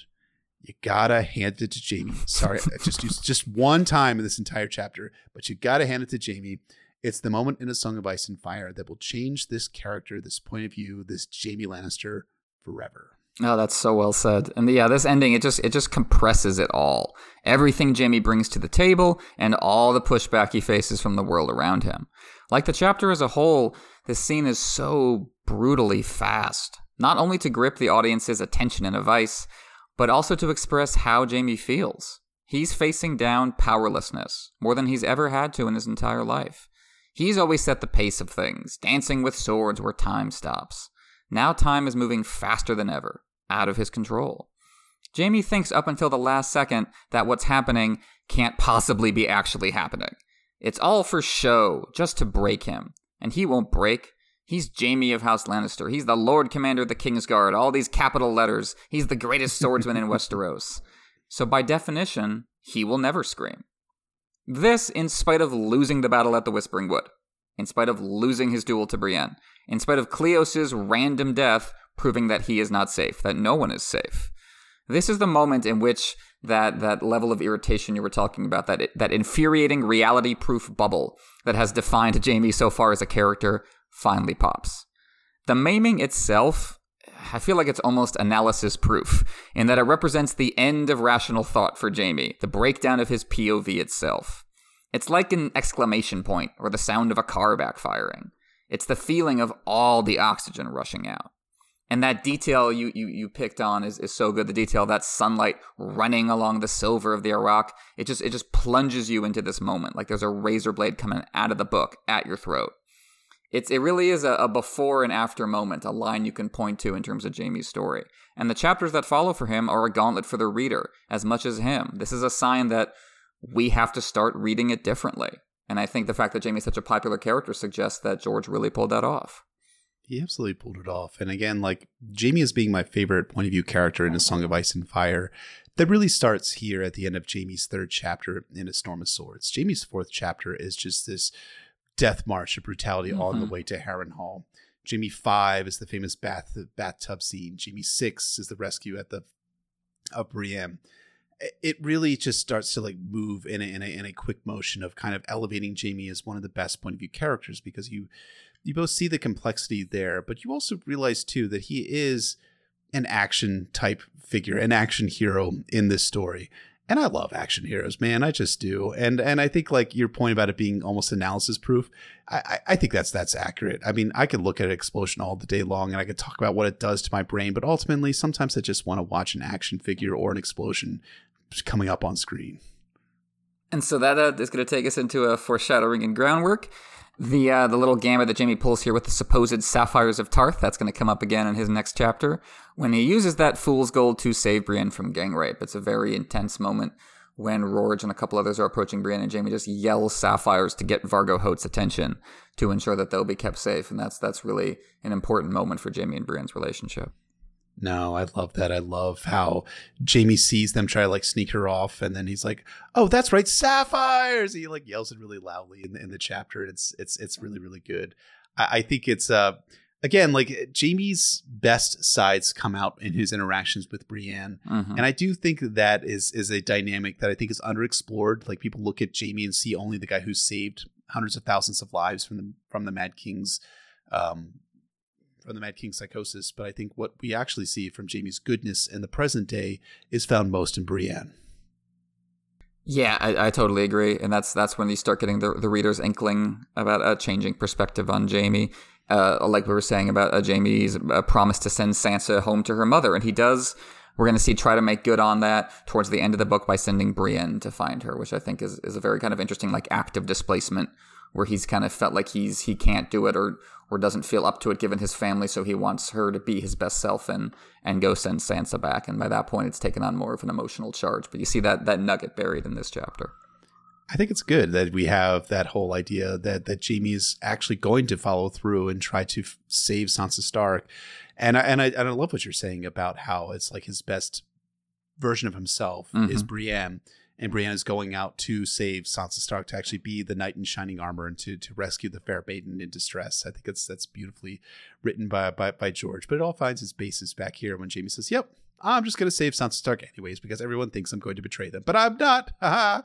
you gotta hand it to Jaime. Sorry, I just used just one time in this entire chapter, but you gotta hand it to Jaime. It's the moment in A Song of Ice and Fire that will change this character, this point of view, this Jaime Lannister forever. Oh, that's so well said. And yeah, this ending, it just it just compresses it all. Everything Jaime brings to the table and all the pushback he faces from the world around him. Like the chapter as a whole, this scene is so brutally fast, not only to grip the audience's attention and a vice, but also to express how Jaime feels. He's facing down powerlessness, more than he's ever had to in his entire life. He's always set the pace of things, dancing with swords where time stops. Now time is moving faster than ever, out of his control. Jaime thinks up until the last second that what's happening can't possibly be actually happening. It's all for show, just to break him. And he won't break. He's Jaime of House Lannister. He's the Lord Commander of the Kingsguard, all these capital letters. He's the greatest swordsman in Westeros. So by definition, he will never scream. This in spite of losing the battle at the Whispering Wood, in spite of losing his duel to Brienne, in spite of Cleos' random death proving that he is not safe, that no one is safe. This is the moment in which that that level of irritation you were talking about, that that infuriating reality-proof bubble that has defined Jaime so far as a character, finally pops. The maiming itself, I feel like it's almost analysis-proof, in that it represents the end of rational thought for Jaime, the breakdown of his P O V itself. It's like an exclamation point or the sound of a car backfiring. It's the feeling of all the oxygen rushing out. And that detail you, you, you picked on is, is so good. The detail, that sunlight running along the silver of the Arak, it just it just plunges you into this moment. Like there's a razor blade coming out of the book at your throat. It's It really is a, a before and after moment, a line you can point to in terms of Jaime's story. And the chapters that follow for him are a gauntlet for the reader as much as him. This is a sign that we have to start reading it differently. And I think the fact that Jaime is such a popular character suggests that George really pulled that off. He absolutely pulled it off. And again, like, Jaime as being my favorite point of view character in A Song of Ice and Fire, that really starts here at the end of Jaime's third chapter in A Storm of Swords. Jaime's fourth chapter is just this death march of brutality mm-hmm. on the way to Harrenhal. Jaime five is the famous bath bathtub scene. Jaime six is the rescue at the of Brienne. It really just starts to like move in a, in a in a quick motion of kind of elevating Jaime as one of the best point of view characters, because you you both see the complexity there, but you also realize too that he is an action type figure, an action hero in this story. And I love action heroes, man. I just do. And and I think like your point about it being almost analysis proof, I, I think that's that's accurate. I mean, I could look at an explosion all the day long and I could talk about what it does to my brain, but ultimately sometimes I just want to watch an action figure or an explosion coming up on screen. And so that uh, is going to take us into a foreshadowing and groundwork. The uh, the little gambit that Jaime pulls here with the supposed sapphires of Tarth, that's going to come up again in his next chapter, when he uses that fool's gold to save Brienne from gang rape. It's a very intense moment when Rorge and a couple others are approaching Brienne, and Jaime just yells sapphires to get Vargo Hoat's attention to ensure that they'll be kept safe. And that's that's really an important moment for Jaime and Brienne's relationship. No, I love that. I love how Jaime sees them try to like sneak her off, and then he's like, "Oh, that's right, sapphires!" He like yells it really loudly in the, in the chapter. It's it's it's really really good. I, I think it's uh again like Jaime's best sides come out in his interactions with Brienne, mm-hmm. and I do think that, that is is a dynamic that I think is underexplored. Like people look at Jaime and see only the guy who saved hundreds of thousands of lives from the from the Mad King's. Um, From the Mad King psychosis, but I think what we actually see from Jaime's goodness in the present day is found most in Brienne. Yeah, I, I totally agree, and that's that's when you start getting the, the reader's inkling about a changing perspective on Jaime. Uh, like we were saying about uh, Jaime's uh, promise to send Sansa home to her mother, and he does. We're going to see try to make good on that towards the end of the book by sending Brienne to find her, which I think is is a very kind of interesting like act of displacement, where he's kind of felt like he's he can't do it or or doesn't feel up to it given his family, so he wants her to be his best self and and go send Sansa back. And by that point, it's taken on more of an emotional charge. But you see that that nugget buried in this chapter. I think it's good that we have that whole idea that, that Jaime is actually going to follow through and try to f- save Sansa Stark. And I, and, I, and I love what you're saying about how it's like his best version of himself mm-hmm. is Brienne. And Brienne is going out to save Sansa Stark, to actually be the knight in shining armor and to to rescue the fair maiden in distress. I think it's that's beautifully written by, by by George. But it all finds its basis back here when Jaime says, "Yep, I'm just going to save Sansa Stark anyways because everyone thinks I'm going to betray them, but I'm not." Ha ha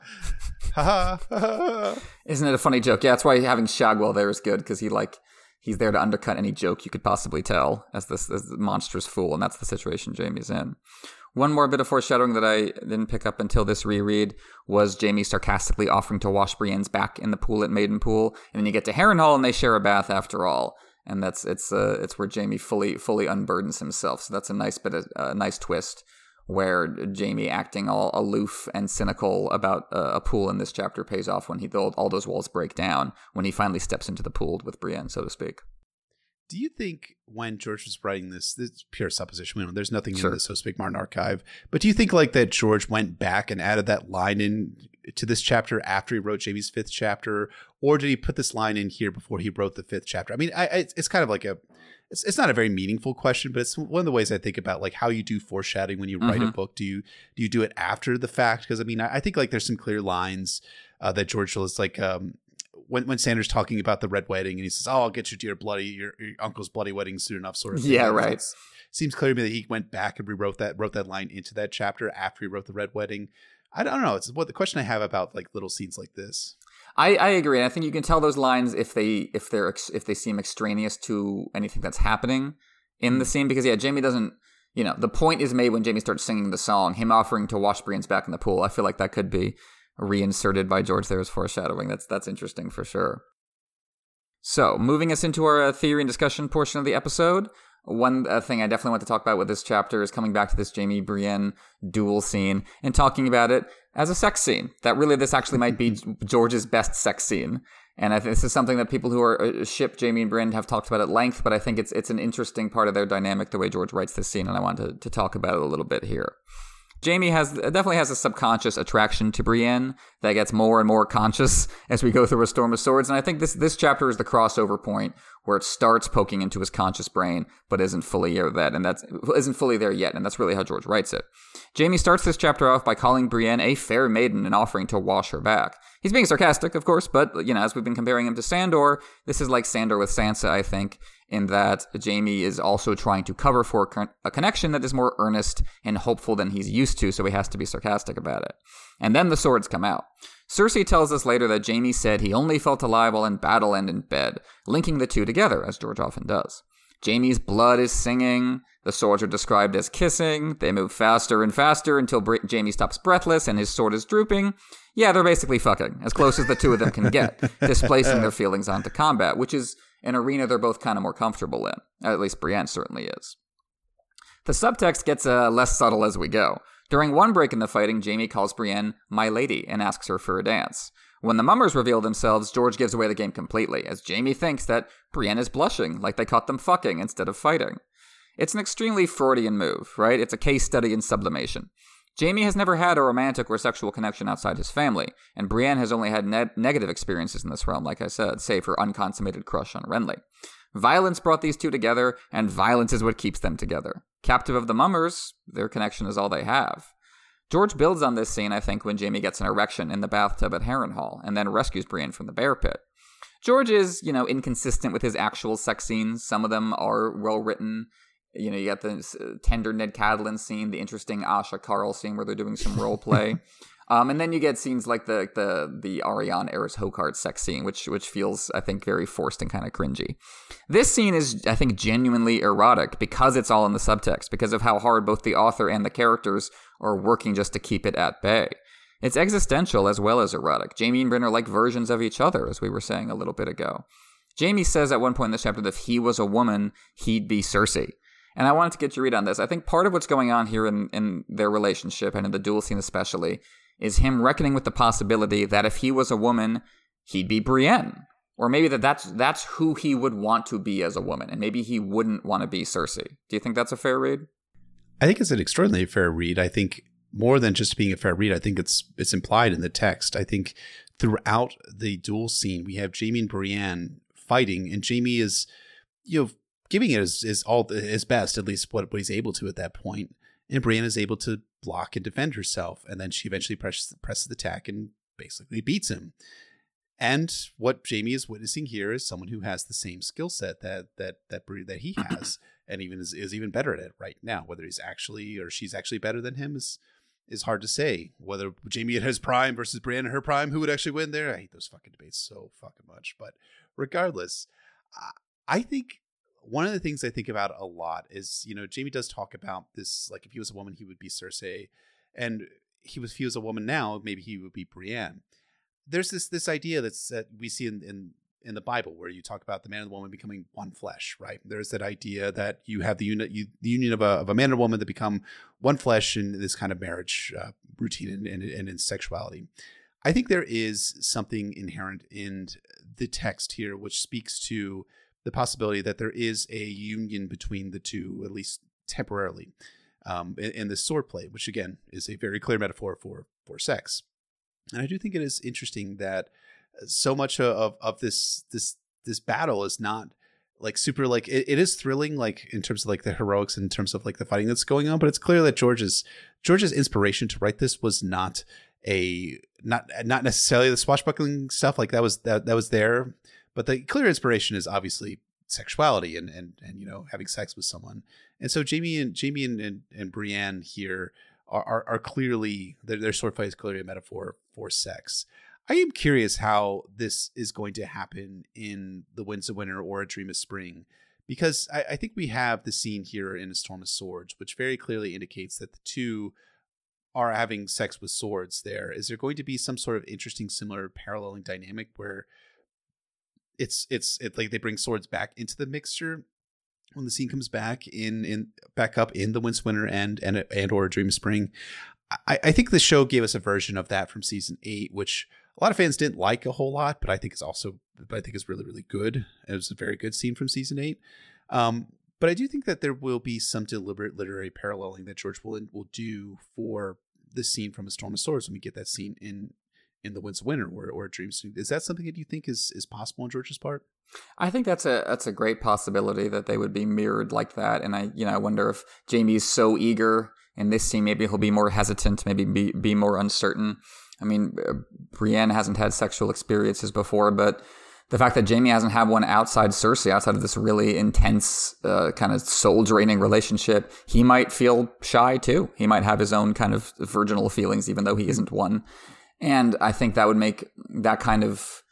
ha ha. Isn't it a funny joke? Yeah, that's why having Shagwell there is good, because he like he's there to undercut any joke you could possibly tell as this, this monstrous fool, and that's the situation Jaime's in. One more bit of foreshadowing that I didn't pick up until this reread was Jaime sarcastically offering to wash Brienne's back in the pool at Maidenpool, and then you get to Harrenhal and they share a bath after all, and that's it's uh, it's where Jaime fully fully unburdens himself. So that's a nice bit of a uh, nice twist where Jaime acting all aloof and cynical about uh, a pool in this chapter pays off when he all those walls break down when he finally steps into the pool with Brienne, so to speak. Do you think when George was writing this, this is pure supposition, we don't, there's nothing sure. in the So Speak Martin archive, but do you think like that George went back and added that line in to this chapter after he wrote Jaime's fifth chapter, or did he put this line in here before he wrote the fifth chapter? I mean, I, I, it's kind of like a, it's, it's not a very meaningful question, but it's one of the ways I think about like how you do foreshadowing when you mm-hmm. write a book. Do you, do you do it after the fact? Because I mean, I, I think like there's some clear lines uh, that George was like, um, When when Sanders talking about the Red Wedding and he says, "Oh, I'll get you to your bloody your, your uncle's bloody wedding soon enough," sort of thing. Yeah, right. It's, seems clear to me that he went back and rewrote that, wrote that line into that chapter after he wrote the Red Wedding. I don't know. It's what the question I have about like little scenes like this. I, I agree. I think you can tell those lines if they if they're ex, if they seem extraneous to anything that's happening in the scene, because yeah, Jaime doesn't. You know, the point is made when Jaime starts singing the song, him offering to wash Brienne's back in the pool. I feel like that could be reinserted by George there as foreshadowing. That's that's interesting for sure. So, moving us into our uh, theory and discussion portion of the episode, one uh, thing I definitely want to talk about with this chapter is coming back to this Jaime-Brienne duel scene and talking about it as a sex scene. That really, this actually might be George's best sex scene. And I think this is something that people who are uh, ship Jaime and Brienne have talked about at length, but I think it's it's an interesting part of their dynamic, the way George writes this scene, and I wanted to, to talk about it a little bit here. Jaime has definitely has a subconscious attraction to Brienne that gets more and more conscious as we go through A Storm of Swords, and I think this this chapter is the crossover point where it starts poking into his conscious brain, but isn't fully there yet, and that's isn't fully there yet, and that's really how George writes it. Jaime starts this chapter off by calling Brienne a fair maiden and offering to wash her back. He's being sarcastic, of course, but you know, as we've been comparing him to Sandor, this is like Sandor with Sansa, I think, in that Jaime is also trying to cover for a connection that is more earnest and hopeful than he's used to, so he has to be sarcastic about it. And then the swords come out. Cersei tells us later that Jaime said he only felt alive while in battle and in bed, linking the two together, as George often does. Jaime's blood is singing, the swords are described as kissing, they move faster and faster until Br- Jaime stops breathless and his sword is drooping. Yeah, they're basically fucking, as close as the two of them can get, displacing their feelings onto combat, which is an arena they're both kind of more comfortable in. At least Brienne certainly is. The subtext gets uh, less subtle as we go. During one break in the fighting, Jaime calls Brienne my lady and asks her for a dance. When the Mummers reveal themselves, George gives away the game completely, as Jaime thinks that Brienne is blushing, like they caught them fucking instead of fighting. It's an extremely Freudian move, right? It's a case study in sublimation. Jaime has never had a romantic or sexual connection outside his family, and Brienne has only had ne- negative experiences in this realm, like I said, save her unconsummated crush on Renly. Violence brought these two together, and violence is what keeps them together. Captive of the Mummers, their connection is all they have. George builds on this scene, I think, when Jaime gets an erection in the bathtub at Harrenhal, and then rescues Brienne from the bear pit. George is, you know, inconsistent with his actual sex scenes. Some of them are well-written. You know, you got the tender Ned Catelyn scene, the interesting Asha Carl scene where they're doing some role play. um, and then you get scenes like the the the Arianne Aerys Hocard sex scene, which which feels, I think, very forced and kind of cringy. This scene is, I think, genuinely erotic because it's all in the subtext, because of how hard both the author and the characters are working just to keep it at bay. It's existential as well as erotic. Jaime and Brienne are like versions of each other, as we were saying a little bit ago. Jaime says at one point in this chapter that if he was a woman, he'd be Cersei. And I wanted to get your read on this. I think part of what's going on here in, in their relationship, and in the duel scene especially, is him reckoning with the possibility that if he was a woman, he'd be Brienne. Or maybe that that's, that's who he would want to be as a woman, and maybe he wouldn't want to be Cersei. Do you think that's a fair read? I think it's an extraordinarily fair read. I think more than just being a fair read, I think it's it's implied in the text. I think throughout the duel scene, we have Jaime and Brienne fighting, and Jaime is, you know, giving it his, his, all, his best, at least what, what he's able to at that point. And Brienne is able to block and defend herself. And then she eventually presses, presses the attack and basically beats him. And what Jaime is witnessing here is someone who has the same skill set that that that that he has, and even is, is even better at it right now. Whether he's actually or she's actually better than him is is hard to say. Whether Jaime at his prime versus Brienne at her prime, who would actually win there? I hate those fucking debates so fucking much. But regardless, I, I think... one of the things I think about a lot is, you know, Jaime does talk about this, like if he was a woman, he would be Cersei, and he was, if he was a woman now, maybe he would be Brienne. There's this this idea that's that we see in, in in the Bible where you talk about the man and the woman becoming one flesh, right? There's that idea that you have the unit, you, the union of a of a man and a woman that become one flesh in this kind of marriage uh, routine and, and and in sexuality. I think there is something inherent in the text here which speaks to the possibility that there is a union between the two, at least temporarily, um, in, in the swordplay, which again is a very clear metaphor for for sex. And I do think it is interesting that so much of of this this this battle is not like super like it, it is thrilling, like in terms of like the heroics, in terms of like the fighting that's going on. But it's clear that George's George's inspiration to write this was not a not not necessarily the swashbuckling stuff, like that was that that was there. But the clear inspiration is obviously sexuality and, and, and, you know, having sex with someone. And so Jaime and Jaime and, and, and Brienne here are, are, are clearly, their, their sword fight is clearly a metaphor for sex. I am curious how this is going to happen in The Winds of Winter or A Dream of Spring, because I, I think we have the scene here in A Storm of Swords, which very clearly indicates that the two are having sex with swords there. Is there going to be some sort of interesting, similar paralleling dynamic where it's it's it, like they bring swords back into the mixture when the scene comes back in in back up in The Winds of Winter and and and or A Dream of Spring? I, I think the show gave us a version of that from season eight, which a lot of fans didn't like a whole lot, but I think it's also, but I think it's really, really good. It was a very good scene from season eight. Um, but I do think that there will be some deliberate literary paralleling that George will will do for the scene from A Storm of Swords when we get that scene in in The Winds of Winter or or Dreams. Is that something that you think is is possible on George's part? I think that's a that's a great possibility that they would be mirrored like that. And I you know I wonder if Jaime's so eager in this scene, maybe he'll be more hesitant, maybe be be more uncertain. I mean, Brienne hasn't had sexual experiences before, but the fact that Jaime hasn't had one outside Cersei, outside of this really intense uh, kind of soul-draining relationship, he might feel shy too. He might have his own kind of virginal feelings, even though he isn't one. And I think that would make that kind of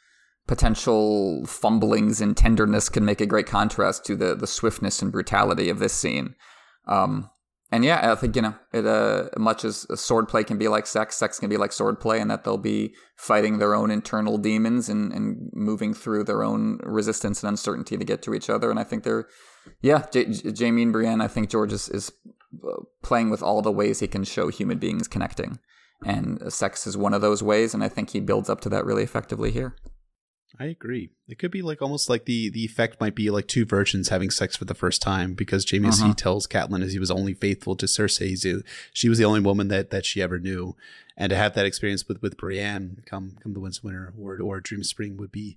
potential fumblings and tenderness can make a great contrast to the the swiftness and brutality of this scene. Um And yeah, I think, you know, it, uh, much as swordplay can be like sex, sex can be like swordplay, and that they'll be fighting their own internal demons and, and moving through their own resistance and uncertainty to get to each other. And I think they're, yeah, J- J- Jaime and Brienne, I think George is, is playing with all the ways he can show human beings connecting. And sex is one of those ways, and I think he builds up to that really effectively here. I agree. It could be like almost like the the effect might be like two virgins having sex for the first time, because Jaime, uh-huh. as he tells Catelyn, as he was only faithful to Cersei, she was the only woman that that she ever knew, and to have that experience with with Brienne come come The Winds of Winter or or Dream of Spring would be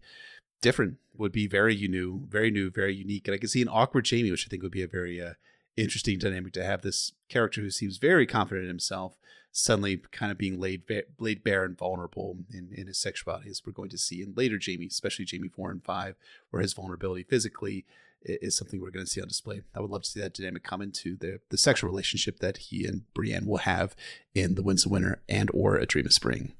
different, would be very new, very new, very unique, and I could see an awkward Jaime, which I think would be a very uh, interesting dynamic to have this character who seems very confident in himself suddenly kind of being laid ba- laid bare and vulnerable in, in his sexuality, as we're going to see in later Jaime, especially Jaime four and five, where his vulnerability physically is, is something we're going to see on display. I would love to see that dynamic come into the, the sexual relationship that he and Brienne will have in The Winds of Winter and or A Dream of Spring.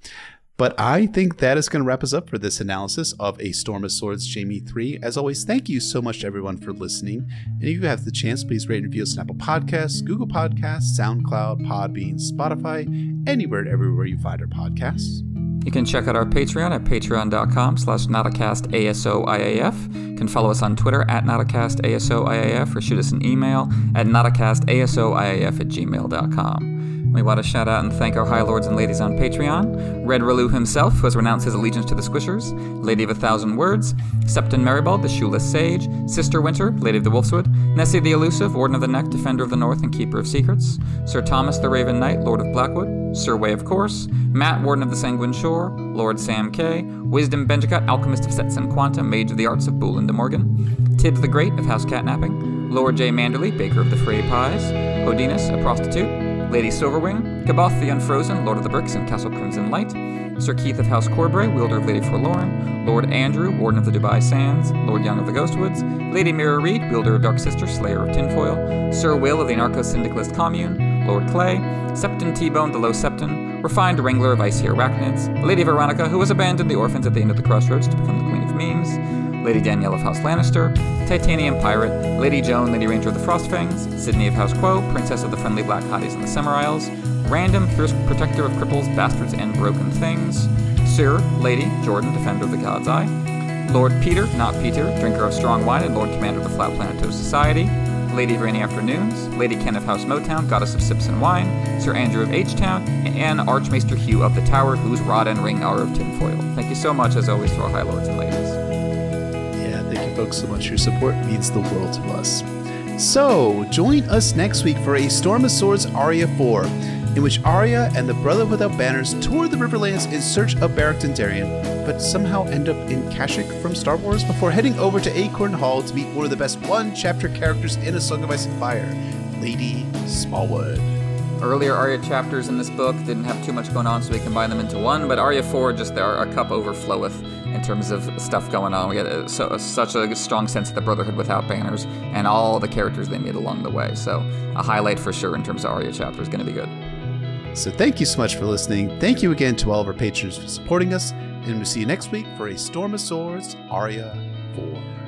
But I think that is going to wrap us up for this analysis of A Storm of Swords, Jaime three. As always, thank you so much to everyone for listening. And if you have the chance, please rate and review us on Apple Podcasts, Google Podcasts, SoundCloud, Podbean, Spotify, anywhere and everywhere you find our podcasts. You can check out our Patreon at patreon.com slash nauticastasoiaf. You can follow us on Twitter at nauticastasoiaf, or shoot us an email at nauticastasoiaf at gmail.com. We want to shout out and thank our High Lords and Ladies on Patreon, Red Relu himself, who has renounced his allegiance to the Squishers, Lady of a Thousand Words, Septon Maribald, the Shoeless Sage, Sister Winter, Lady of the Wolfswood, Nessie the Elusive, Warden of the Neck, Defender of the North, and Keeper of Secrets, Sir Thomas the Raven Knight, Lord of Blackwood, Sir Way of Course, Matt, Warden of the Sanguine Shore, Lord Sam Kay, Wisdom Benjicut, Alchemist of Sets and Quanta, Mage of the Arts of Boole and De Morgan, Tibbs the Great of House Catnapping, Lord J. Manderley, Baker of the Frey Pies, Odinus, a prostitute, Lady Silverwing, Gaboth the Unfrozen, Lord of the Bricks and Castle Crimson Light, Sir Keith of House Corbray, wielder of Lady Forlorn, Lord Andrew, Warden of the Dubai Sands, Lord Young of the Ghostwoods, Lady Mira Reed, wielder of Dark Sister, Slayer of Tinfoil, Sir Will of the Anarcho-Syndicalist Commune, Lord Clay, Septon T-Bone the Low Septon, Refined Wrangler of Icy Arachnids, Lady Veronica, who has abandoned the orphans at the end of the Crossroads to become the Queen of Memes, Lady Danielle of House Lannister, Titanium Pirate, Lady Joan, Lady Ranger of the Frostfangs, Sydney of House Quo, Princess of the Friendly Black Hotties and the Summer Isles, Random, Fierce Protector of Cripples, Bastards, and Broken Things, Sir, Lady, Jordan, Defender of the God's Eye, Lord Peter, not Peter, Drinker of Strong Wine and Lord Commander of the Flat Planeto Society, Lady of Rainy Afternoons, Lady Ken of House Motown, Goddess of Sips and Wine, Sir Andrew of H-Town, and Archmaester Hugh of the Tower, whose rod and ring are of tinfoil. Thank you so much, as always, to our High Lords and Ladies. Thank you, folks, so much. Your support means the world to us. So, join us next week for A Storm of Swords Arya four, in which Arya and the Brotherhood Without Banners tour the Riverlands in search of Barrack Dondarrion, but somehow end up in Kashyyyk from Star Wars before heading over to Acorn Hall to meet one of the best one-chapter characters in A Song of Ice and Fire, Lady Smallwood. Earlier Arya chapters in this book didn't have too much going on, so we combine them into one, but Arya four, just our, our cup overfloweth in terms of stuff going on. We had a, so, a, such a strong sense of the Brotherhood without banners and all the characters they made along the way. So a highlight for sure in terms of Arya chapter is going to be good. So thank you so much for listening. Thank you again to all of our patrons for supporting us, and we'll see you next week for A Storm of Swords, Arya four.